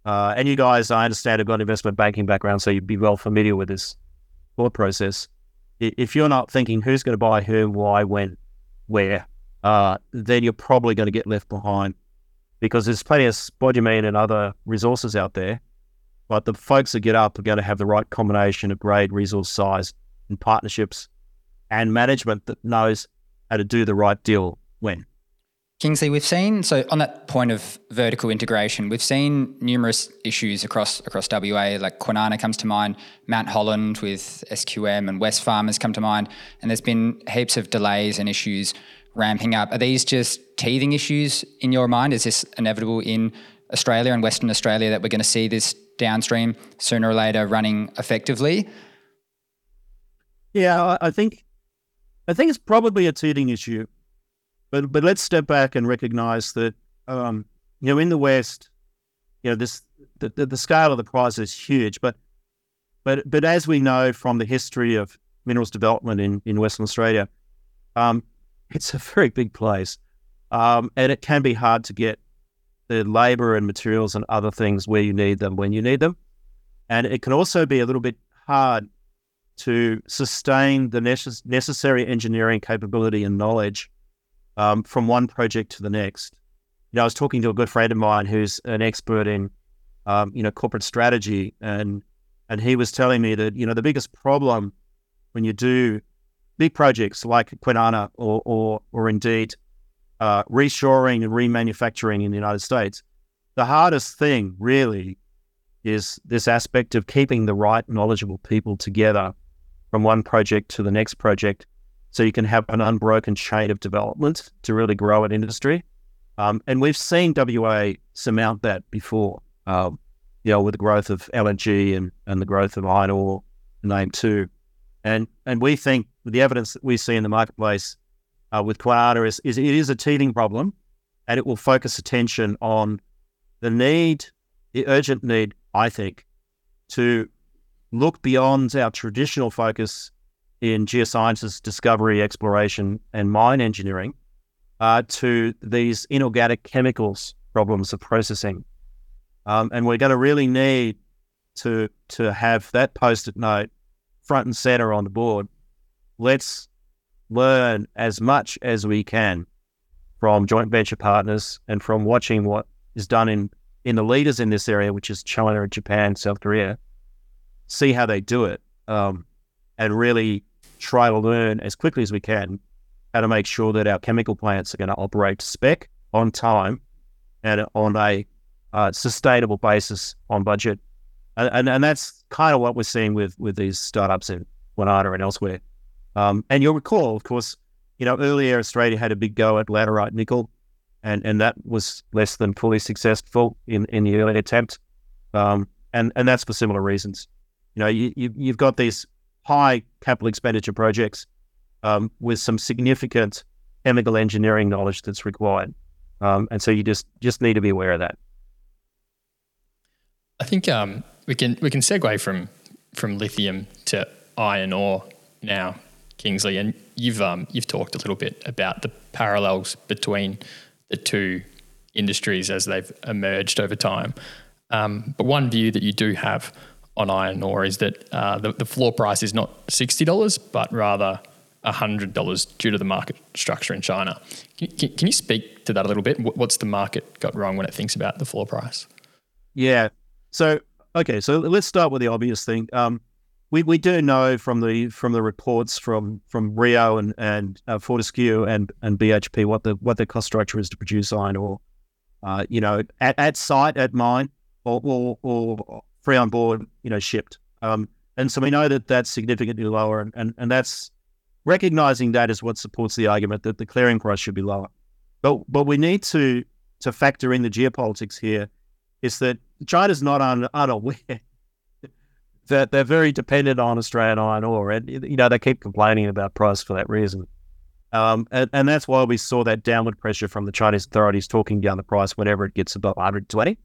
uh, and you guys, I understand, have got an investment banking background, so you'd be well familiar with this thought process. If you're not thinking who's going to buy who, why, when, where, Uh, then you're probably going to get left behind, because there's plenty of spodumene and other resources out there, but the folks that get up are going to have the right combination of grade, resource, size, and partnerships and management that knows how to do the right deal when. Kingsley, we've seen, so on that point of vertical integration, we've seen numerous issues across across W A, like Kwinana comes to mind, Mount Holland with S Q M and West Farmers come to mind, and there's been heaps of delays and issues ramping up. Are these just teething issues in your mind? Is this inevitable in Australia and Western Australia that we're going to see this downstream sooner or later running effectively? Yeah, I think I think it's probably a teething issue, but but let's step back and recognise that um, you know, in the West, you know, this the, the, the scale of the prize is huge, but but but as we know from the history of minerals development in in Western Australia, um, it's a very big place, um, and it can be hard to get the labour and materials and other things where you need them, when you need them. And it can also be a little bit hard to sustain the necess- necessary engineering capability and knowledge um, from one project to the next. You know, I was talking to a good friend of mine who's an expert in, um, you know, corporate strategy, and and he was telling me that, you know, the biggest problem when you do big projects like Kwinana or or, or indeed uh, reshoring and remanufacturing in the United States, the hardest thing really is this aspect of keeping the right knowledgeable people together from one project to the next project, so you can have an unbroken chain of development to really grow an industry. Um, and we've seen W A surmount that before, um, you know, with the growth of L N G and, and the growth of iron ore, name two. And and we think the evidence that we see in the marketplace uh, with Kwinana is, is it is a teething problem, and it will focus attention on the need, the urgent need, I think, to look beyond our traditional focus in geosciences, discovery, exploration, and mine engineering uh, to these inorganic chemicals problems of processing. Um, and we're going to really need to to have that post-it note front and center on the board. Let's learn as much as we can from joint venture partners and from watching what is done in, in the leaders in this area, which is China, Japan, South Korea, see how they do it, um, and really try to learn as quickly as we can how to make sure that our chemical plants are going to operate to spec, on time, and on a uh, sustainable basis, on budget. And, and, and that's kind of what we're seeing with, with these startups in Kwinana and elsewhere. Um, and you'll recall, of course, you know, earlier Australia had a big go at laterite nickel, and, and that was less than fully successful in, in the early attempt. Um, and, and that's for similar reasons. You know, you, you, you've got these high capital expenditure projects um, with some significant chemical engineering knowledge that's required. Um, and so you just, just need to be aware of that. I think um, we can we can segue from from lithium to iron ore now, Kingsley, and you've um, you've talked a little bit about the parallels between the two industries as they've emerged over time. Um, but one view that you do have on iron ore is that uh, the, the floor price is not sixty dollars, but rather one hundred dollars due to the market structure in China. Can, can, can you speak to that a little bit? What's the market got wrong when it thinks about the floor price? Yeah. So, okay, so let's start with the obvious thing. Um, we, we do know from the from the reports from, from Rio and, and uh, Fortescue and, and B H P what the what the cost structure is to produce iron ore. Uh, you know, at, at site, at mine, or, or, or free on board, you know, shipped. Um, and so we know that that's significantly lower, and, and, and that's recognizing that is what supports the argument that the clearing price should be lower. But but we need to to factor in the geopolitics here, is that China's not un, unaware that they're very dependent on Australian iron ore, and you know they keep complaining about price for that reason. Um, and, and that's why we saw that downward pressure from the Chinese authorities talking down the price whenever it gets above one hundred twenty.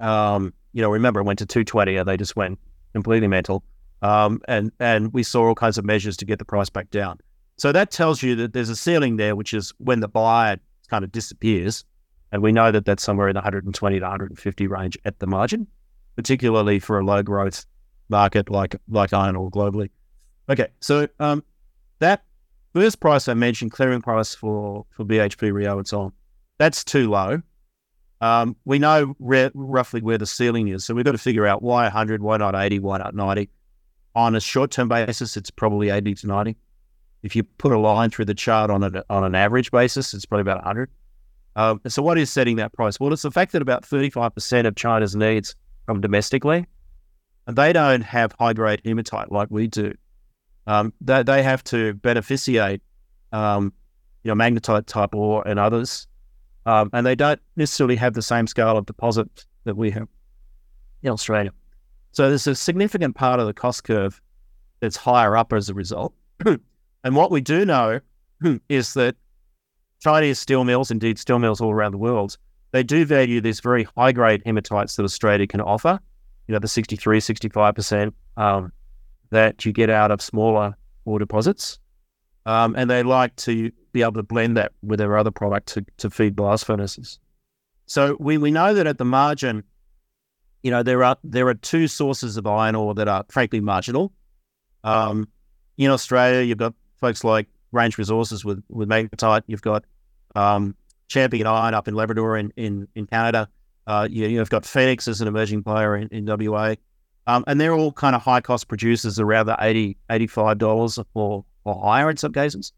Um, you know, remember it went to two twenty, and they just went completely mental. Um, and and we saw all kinds of measures to get the price back down. So that tells you that there's a ceiling there, which is when the buyer kind of disappears. And we know that that's somewhere in the one hundred twenty to one hundred fifty range at the margin, particularly for a low growth market like like iron ore globally. Okay, so um, that first price I mentioned, clearing price for, for B H P, Rio and so on, that's too low. Um, we know re- roughly where the ceiling is. So we've got to figure out why one hundred, why not eighty, why not ninety. On a short-term basis, it's probably eighty to ninety. If you put a line through the chart on an, on an average basis, it's probably about one hundred. Um, so what is setting that price? Well, it's the fact that about thirty-five percent of China's needs come domestically, and they don't have high-grade hematite like we do. Um, they, they have to beneficiate, um, you know, magnetite type ore and others, um, and they don't necessarily have the same scale of deposit that we have in Australia. So there's a significant part of the cost curve that's higher up as a result. And what we do know is that Chinese steel mills, indeed steel mills all around the world, they do value these very high-grade hematites that Australia can offer, you know, the sixty-three, sixty-five percent um, that you get out of smaller ore deposits. Um, and they like to be able to blend that with their other product to, to feed blast furnaces. So we, we know that at the margin, you know, there are there are two sources of iron ore that are frankly marginal. Um, in Australia, you've got folks like Range Resources with, with magnetite. You've got um, Champion Iron up in Labrador in, in, in Canada. Uh, you, you've got Fenix as an emerging player in, in W A. Um, and they're all kind of high-cost producers around the eighty dollars, eighty-five dollars or, or higher in some cases.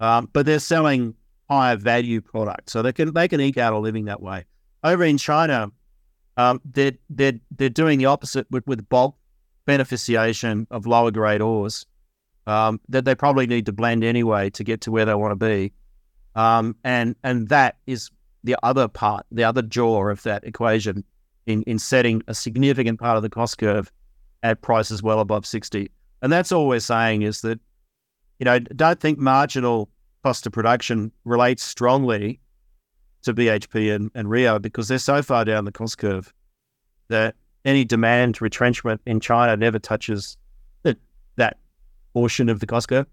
Um, but they're selling higher-value products. So they can, they can eke out a living that way. Over in China, um, they're, they're, they're doing the opposite with, with bulk beneficiation of lower-grade ores. Um, that they probably need to blend anyway to get to where they want to be. Um, and and that is the other part, the other jaw of that equation in, in setting a significant part of the cost curve at prices well above sixty. And that's all we're saying is that, you know, don't think marginal cost of production relates strongly to B H P and, and Rio because they're so far down the cost curve that any demand retrenchment in China never touches the, that portion of the cost curve.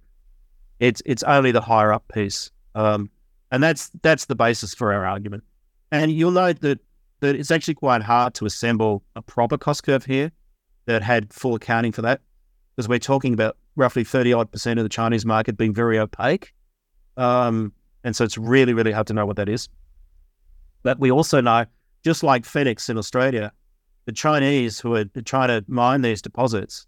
It's it's only the higher up piece, um, and that's that's the basis for our argument. And you'll note that that it's actually quite hard to assemble a proper cost curve here that had full accounting for that, because we're talking about roughly thirty odd percent of the Chinese market being very opaque, um, and so it's really really hard to know what that is. But we also know, just like Fenix in Australia, the Chinese who are trying to mine these deposits,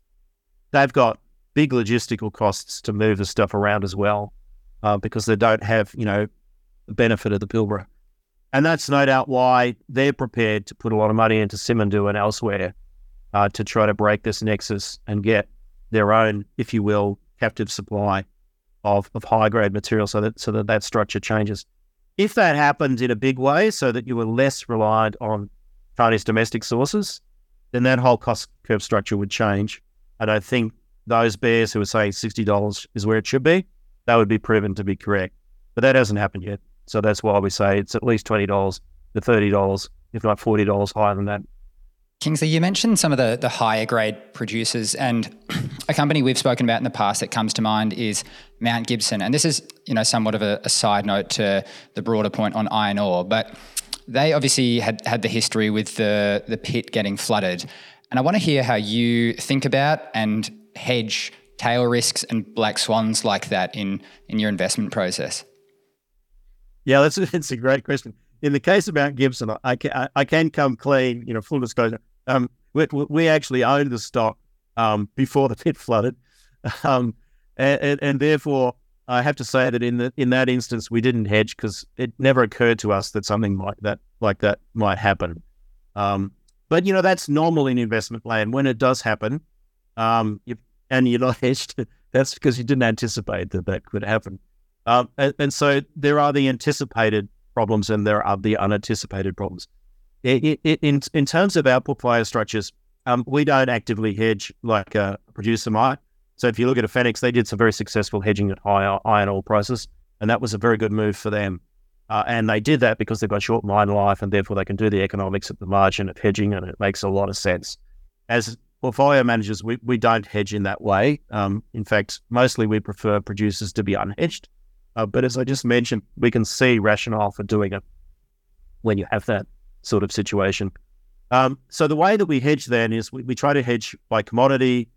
they've got big logistical costs to move the stuff around as well, uh, because they don't have, you know, the benefit of the Pilbara. And that's no doubt why they're prepared to put a lot of money into Simandou and elsewhere uh, to try to break this nexus and get their own, if you will, captive supply of, of high-grade material so that, so that that structure changes. If that happened in a big way so that you were less reliant on Chinese domestic sources, then that whole cost curve structure would change. And I think those bears who are saying sixty dollars is where it should be, that would be proven to be correct. But that hasn't happened yet. So that's why we say it's at least twenty dollars to thirty dollars, if not forty dollars higher than that. Kingsley, you mentioned some of the, the higher grade producers, and a company we've spoken about in the past that comes to mind is Mount Gibson. And this is, you know, somewhat of a, a side note to the broader point on iron ore, but they obviously had, had the history with the, the pit getting flooded. And I want to hear how you think about and hedge tail risks and black swans like that in, in your investment process? Yeah, that's, that's a great question. In the case of Mount Gibson, I can, I can come clean, you know, full disclosure. Um, we, we actually owned the stock um, before the pit flooded. Um, and, and, and therefore, I have to say that in the, in that instance, we didn't hedge because it never occurred to us that something like that, like that might happen. Um, but, you know, that's normal in investment land. When it does happen, Um, you, and you're not hedged, that's because you didn't anticipate that that could happen. Um, and, and so there are the anticipated problems and there are the unanticipated problems. It, it, in, in terms of our portfolio structures, um, we don't actively hedge like a producer might. So if you look at a Fenix, they did some very successful hedging at higher iron ore prices, and that was a very good move for them. Uh, and they did that because they've got short mine life and therefore they can do the economics at the margin of hedging, and it makes a lot of sense. As portfolio managers, we, we don't hedge in that way. Um, in fact, mostly we prefer producers to be unhedged. Uh, but as I just mentioned, we can see rationale for doing it when you have that sort of situation. Um, so the way that we hedge then is we, we try to hedge by commodity,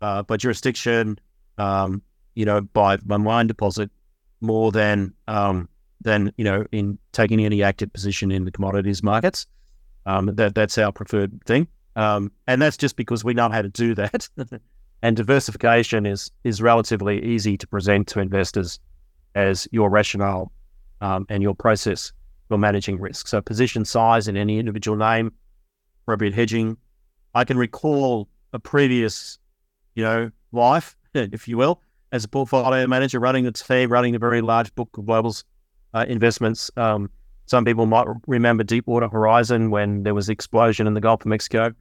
uh, by jurisdiction, um, you know, by, by mine deposit, more than, um, than you know, in taking any active position in the commodities markets. Um, that that's our preferred thing. Um, and that's just because we know how to do that. And diversification is is relatively easy to present to investors as your rationale um, and your process for managing risk. So position size in any individual name, appropriate hedging. I can recall a previous, you know, life, if you will, as a portfolio manager running the team, running a very large book of global uh, investments. Um, Some people might remember Deepwater Horizon when there was the explosion in the Gulf of Mexico.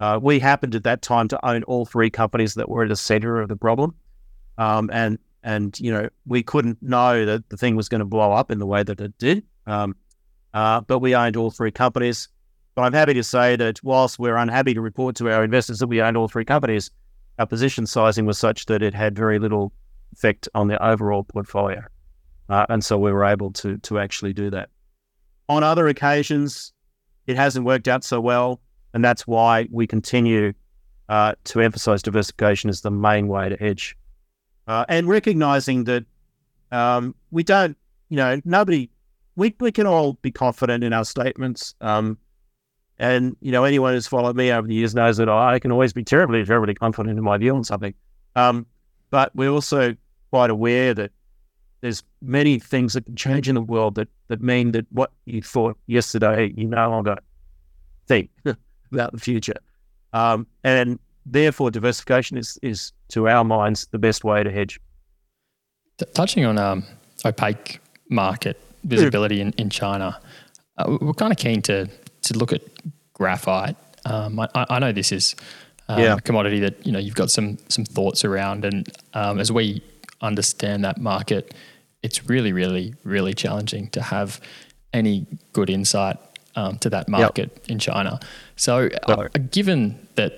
Uh, we happened at that time to own all three companies that were at the center of the problem. Um, and, and you know, we couldn't know that the thing was going to blow up in the way that it did. Um, uh, but we owned all three companies. But I'm happy to say that whilst we're unhappy to report to our investors that we owned all three companies, our position sizing was such that it had very little effect on the overall portfolio. Uh, and so we were able to to actually do that. On other occasions, it hasn't worked out so well, and that's why we continue uh, to emphasize diversification as the main way to hedge. Uh, and recognizing that um, we don't, you know, nobody, we we can all be confident in our statements. Um, and, you know, anyone who's followed me over the years knows that I can always be terribly, terribly confident in my view on something. Um, but we're also quite aware that there's many things that can change in the world that, that mean that what you thought yesterday, you no longer think about the future. Um, and therefore, diversification is, is, to our minds, the best way to hedge. T- touching on um, opaque market visibility in, in China, uh, we're kind of keen to, to look at graphite. Um, I, I know this is um, yeah. a commodity that, you know, you've got some, some thoughts around, and um, as we understand that market, it's really, really, really challenging to have any good insight um, to that market yep. in China. So uh, given that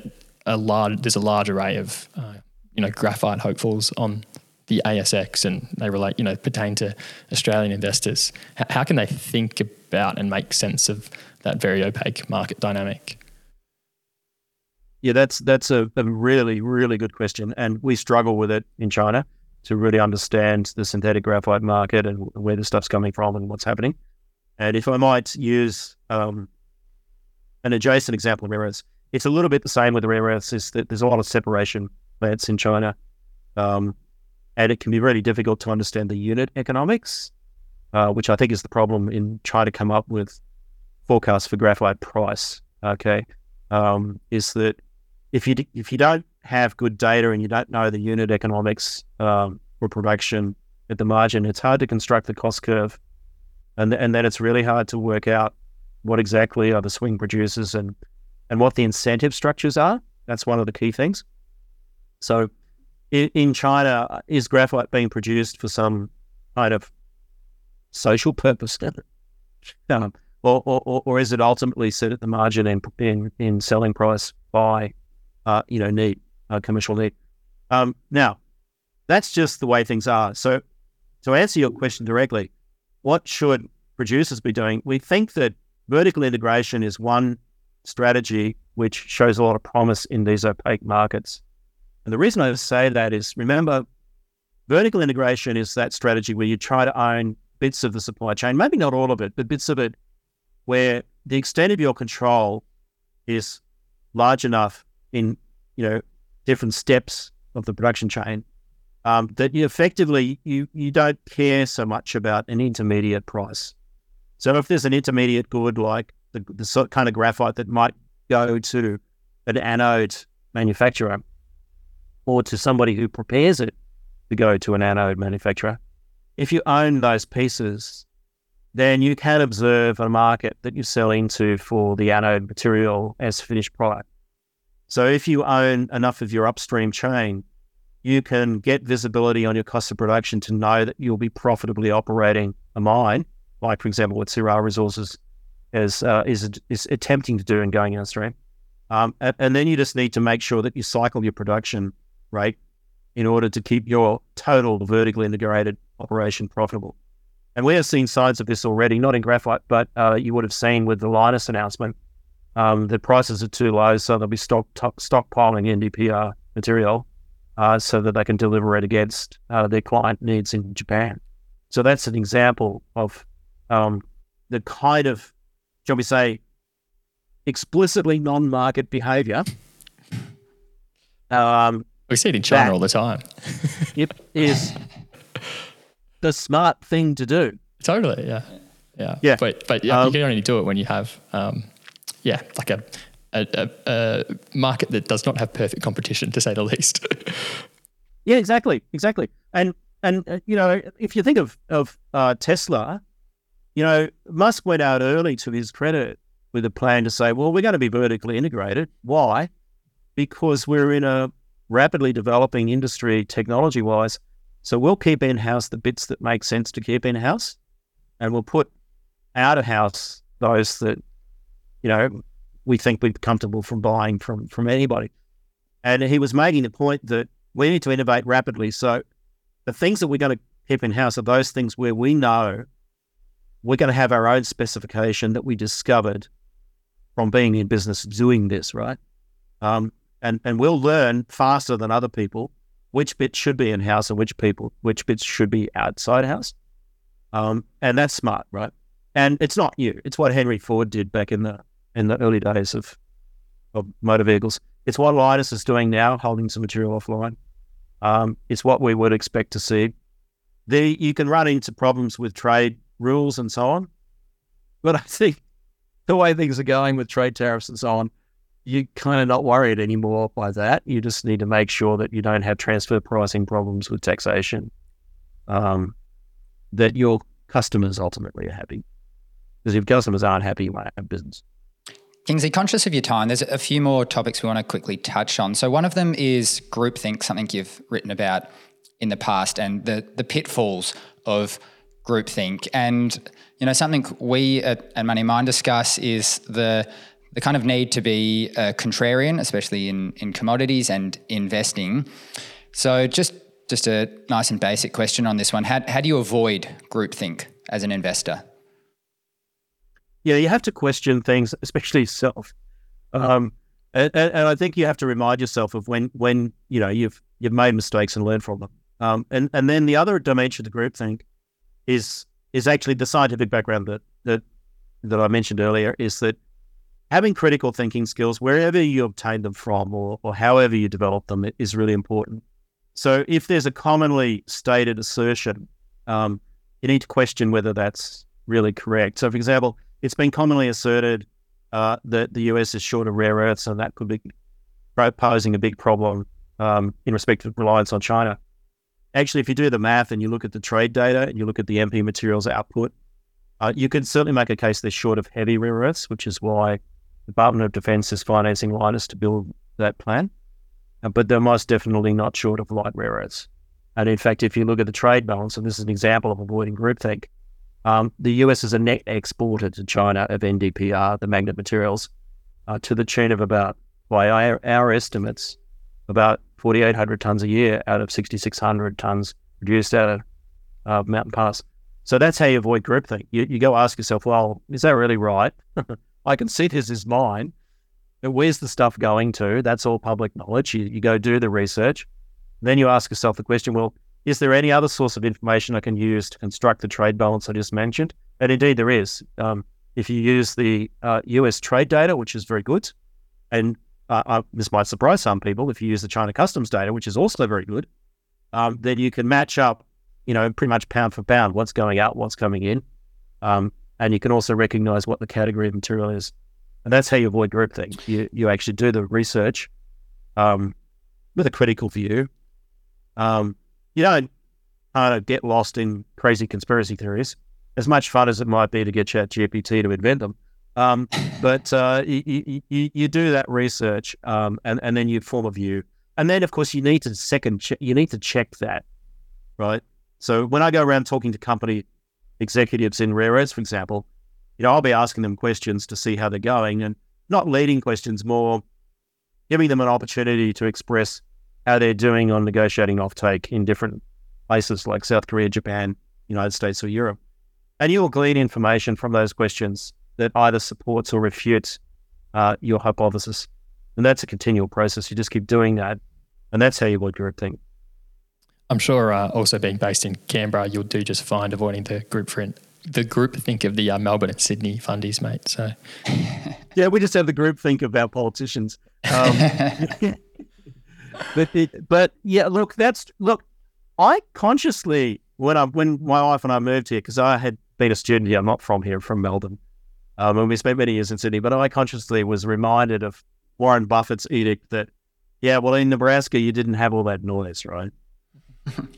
a large, there's a large array of uh, you know graphite hopefuls on the A S X and they relate, you know, pertain to Australian investors, H- how can they think about and make sense of that very opaque market dynamic? Yeah, that's that's a, a really, really good question. And we struggle with it in China to really understand the synthetic graphite market and where the stuff's coming from and what's happening. And if I might use um, an adjacent example of rare earths, it's a little bit the same with the rare earths, is that there's a lot of separation plants in China. Um, and it can be really difficult to understand the unit economics, uh, which I think is the problem in trying to come up with forecasts for graphite price, okay, um, is that if you if you don't have good data and you don't know the unit economics um, or production at the margin, it's hard to construct the cost curve, and th- and then it's really hard to work out what exactly are the swing producers and and what the incentive structures are. That's one of the key things. So, in, in China, is graphite being produced for some kind of social purpose, um, or, or or is it ultimately set at the margin in in, in selling price by uh, you know need? Uh, commercial need. Um, now, that's just the way things are. So to answer your question directly, what should producers be doing? We think that vertical integration is one strategy which shows a lot of promise in these opaque markets. And the reason I say that is, remember, vertical integration is that strategy where you try to own bits of the supply chain, maybe not all of it, but bits of it where the extent of your control is large enough in, you know, different steps of the production chain, um, that you effectively, you you don't care so much about an intermediate price. So if there's an intermediate good, like the, the sort kind of graphite that might go to an anode manufacturer or to somebody who prepares it to go to an anode manufacturer, if you own those pieces, then you can observe a market that you sell into for the anode material as finished product. So if you own enough of your upstream chain, you can get visibility on your cost of production to know that you'll be profitably operating a mine, like, for example, what Syrah Resources is uh, is is attempting to do and going downstream. Um, and, and then you just need to make sure that you cycle your production rate in order to keep your total vertically integrated operation profitable. And we have seen signs of this already, not in graphite, but uh, you would have seen with the Lynas announcement. Um, the prices are too low, so they'll be stock, t- stockpiling N D P R material uh, so that they can deliver it against uh, their client needs in Japan. So that's an example of um, the kind of, shall we say, explicitly non-market behaviour. Um, we see it in China all the time. Yep, is the smart thing to do. Totally, yeah, yeah, yeah. But but yeah, um, you can only do it when you have. Um, Yeah, like a, a, a market that does not have perfect competition, to say the least. Yeah, exactly, exactly. And, and uh, you know, if you think of, of uh, Tesla, you know, Musk went out early to his credit with a plan to say, well, we're going to be vertically integrated. Why? Because we're in a rapidly developing industry technology-wise, so we'll keep in-house the bits that make sense to keep in-house, and we'll put out-of-house those that, you know, we think we're comfortable from buying from, from anybody. And he was making the point that we need to innovate rapidly. So the things that we're going to keep in-house are those things where we know we're going to have our own specification that we discovered from being in business doing this, right? Um, and, and we'll learn faster than other people which bits should be in-house and which people which bits should be outside house. Um, and that's smart, right? And it's not new. It's what Henry Ford did back in the in the early days of of motor vehicles. It's what Lynas is doing now, holding some material offline. Um, it's what we would expect to see. The, you can run into problems with trade rules and so on, but I think the way things are going with trade tariffs and so on, you're kind of not worried anymore by that. You just need to make sure that you don't have transfer pricing problems with taxation, um, that your customers ultimately are happy. Because if customers aren't happy, you won't have business. Kingsley, conscious of your time, there's a few more topics we want to quickly touch on. So one of them is groupthink, something you've written about in the past, and the, the pitfalls of groupthink. And, you know, something we at, at Money Mine discuss is the the kind of need to be a contrarian, especially in, in commodities and investing. So just just a nice and basic question on this one. How, how do you avoid groupthink as an investor? Yeah, you have to question things, especially yourself. Um, and, and I think you have to remind yourself of when, when you know, you've you've made mistakes and learned from them. Um, and, and then the other dimension of the groupthink is is actually the scientific background that, that that I mentioned earlier, is that having critical thinking skills, wherever you obtain them from or, or however you develop them, is really important. So if there's a commonly stated assertion, um, you need to question whether that's really correct. So, for example, it's been commonly asserted uh, that the U S is short of rare earths, and that could be posing a big problem um, in respect of reliance on China. Actually, if you do the math and you look at the trade data and you look at the M P materials output, uh, you can certainly make a case they're short of heavy rare earths, which is why the Department of Defense is financing Lynas to build that plan. Uh, but they're most definitely not short of light rare earths. And in fact, if you look at the trade balance, and this is an example of avoiding groupthink, um, the U S is a net exporter to China of N D P R, the magnet materials, uh, to the tune of about, by our, our estimates, about four thousand eight hundred tonnes a year out of six thousand six hundred tonnes produced out of uh, Mountain Pass. So that's how you avoid groupthink. You, you go ask yourself, well, is that really right? I can see this is mine, but where's the stuff going to? That's all public knowledge. You, you go do the research. Then you ask yourself the question, well, is there any other source of information I can use to construct the trade balance I just mentioned? And indeed there is. Um, if you use the uh, U S trade data, which is very good, and Uh, uh, this might surprise some people, if you use the China customs data, which is also very good, um, then you can match up, you know, pretty much pound for pound, what's going out, what's coming in. Um, and you can also recognize what the category of material is. And that's how you avoid groupthink. You you actually do the research um, with a critical view. Um, you don't kind of get lost in crazy conspiracy theories, as much fun as it might be to get Chat G P T to invent them. Um, but uh, you, you, you do that research, um, and, and then you form a view, and then of course you need to second che- you need to check that, right? So when I go around talking to company executives in rare earths, for example, you know I'll be asking them questions to see how they're going, and not leading questions, more giving them an opportunity to express how they're doing on negotiating offtake in different places like South Korea, Japan, United States, or Europe, and you will glean information from those questions that either supports or refutes uh, your hypothesis. And that's a continual process. You just keep doing that. And that's how you avoid groupthink. I'm sure uh, also being based in Canberra, you'll do just fine avoiding the group friend, the group think of the uh, Melbourne and Sydney fundies, mate. So yeah, we just have the group think of our politicians. Um, but, it, but yeah, look, that's, look, I consciously, when I, when my wife and I moved here, because I had been a student here, I'm not from here, from Melbourne. Um, and we spent many years in Sydney, but I consciously was reminded of Warren Buffett's edict that, yeah, well, in Nebraska, you didn't have all that noise, right?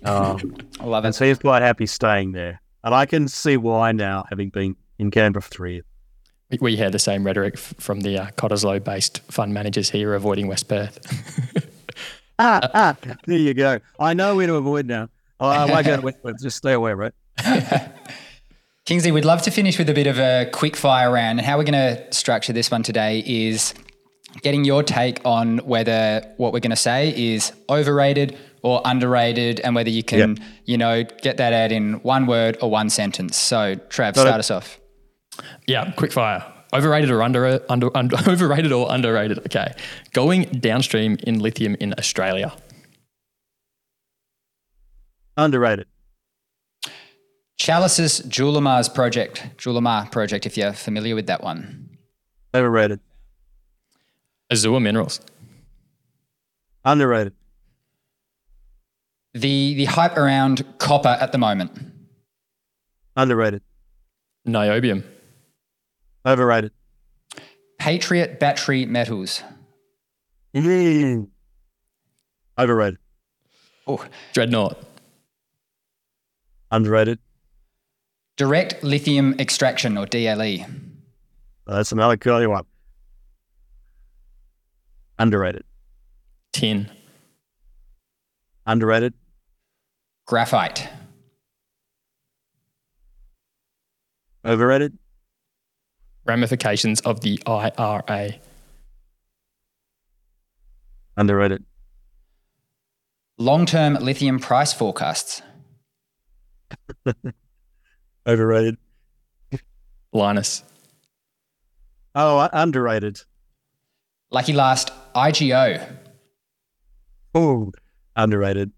Um, I love it. And so he's quite happy staying there. And I can see why now, having been in Canberra for three years. We hear the same rhetoric from the uh, Cottesloe-based fund managers here avoiding West Perth. ah, ah, there you go. I know where to avoid now. Oh, I won't go to West Perth. Just stay away, right? Kingsley, we'd love to finish with a bit of a quick fire round, and how we're going to structure this one today is getting your take on whether what we're going to say is overrated or underrated, and whether you can, yep. you know, get that out in one word or one sentence. So, Trav, Got start it. us off. Yeah, quick fire. Overrated or under, under, under overrated or underrated? Okay, going downstream in lithium in Australia. Underrated. Chalice's Julemar's project, Julemar project, if you're familiar with that one. Overrated. Azure Minerals. Underrated. The the hype around copper at the moment. Underrated. Niobium. Overrated. Patriot Battery Metals. Mm. Overrated. Oh, Dreadnought. Underrated. Direct lithium extraction, or D L E. Oh, that's another curly one. Underrated. Tin. Underrated. Graphite. Overrated? Ramifications of the I R A. Underrated. Long-term lithium price forecasts. Overrated. Lynas. Oh, underrated. Lucky last, I G O. Oh, underrated.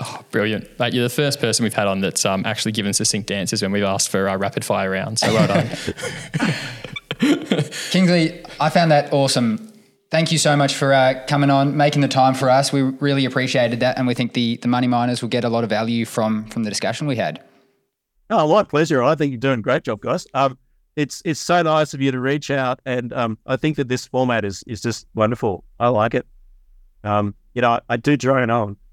Oh, brilliant. Mate, you're the first person we've had on that's um, actually given succinct answers when we've asked for our rapid fire round. So well done. Kingsley, I found that awesome. Thank you so much for uh, coming on, making the time for us. We really appreciated that, and we think the, the money miners will get a lot of value from from the discussion we had. Oh, my pleasure. I think you're doing a great job, guys. Um, it's it's so nice of you to reach out, and um, I think that this format is is just wonderful. I like it. Um, you know, I, I do drone on,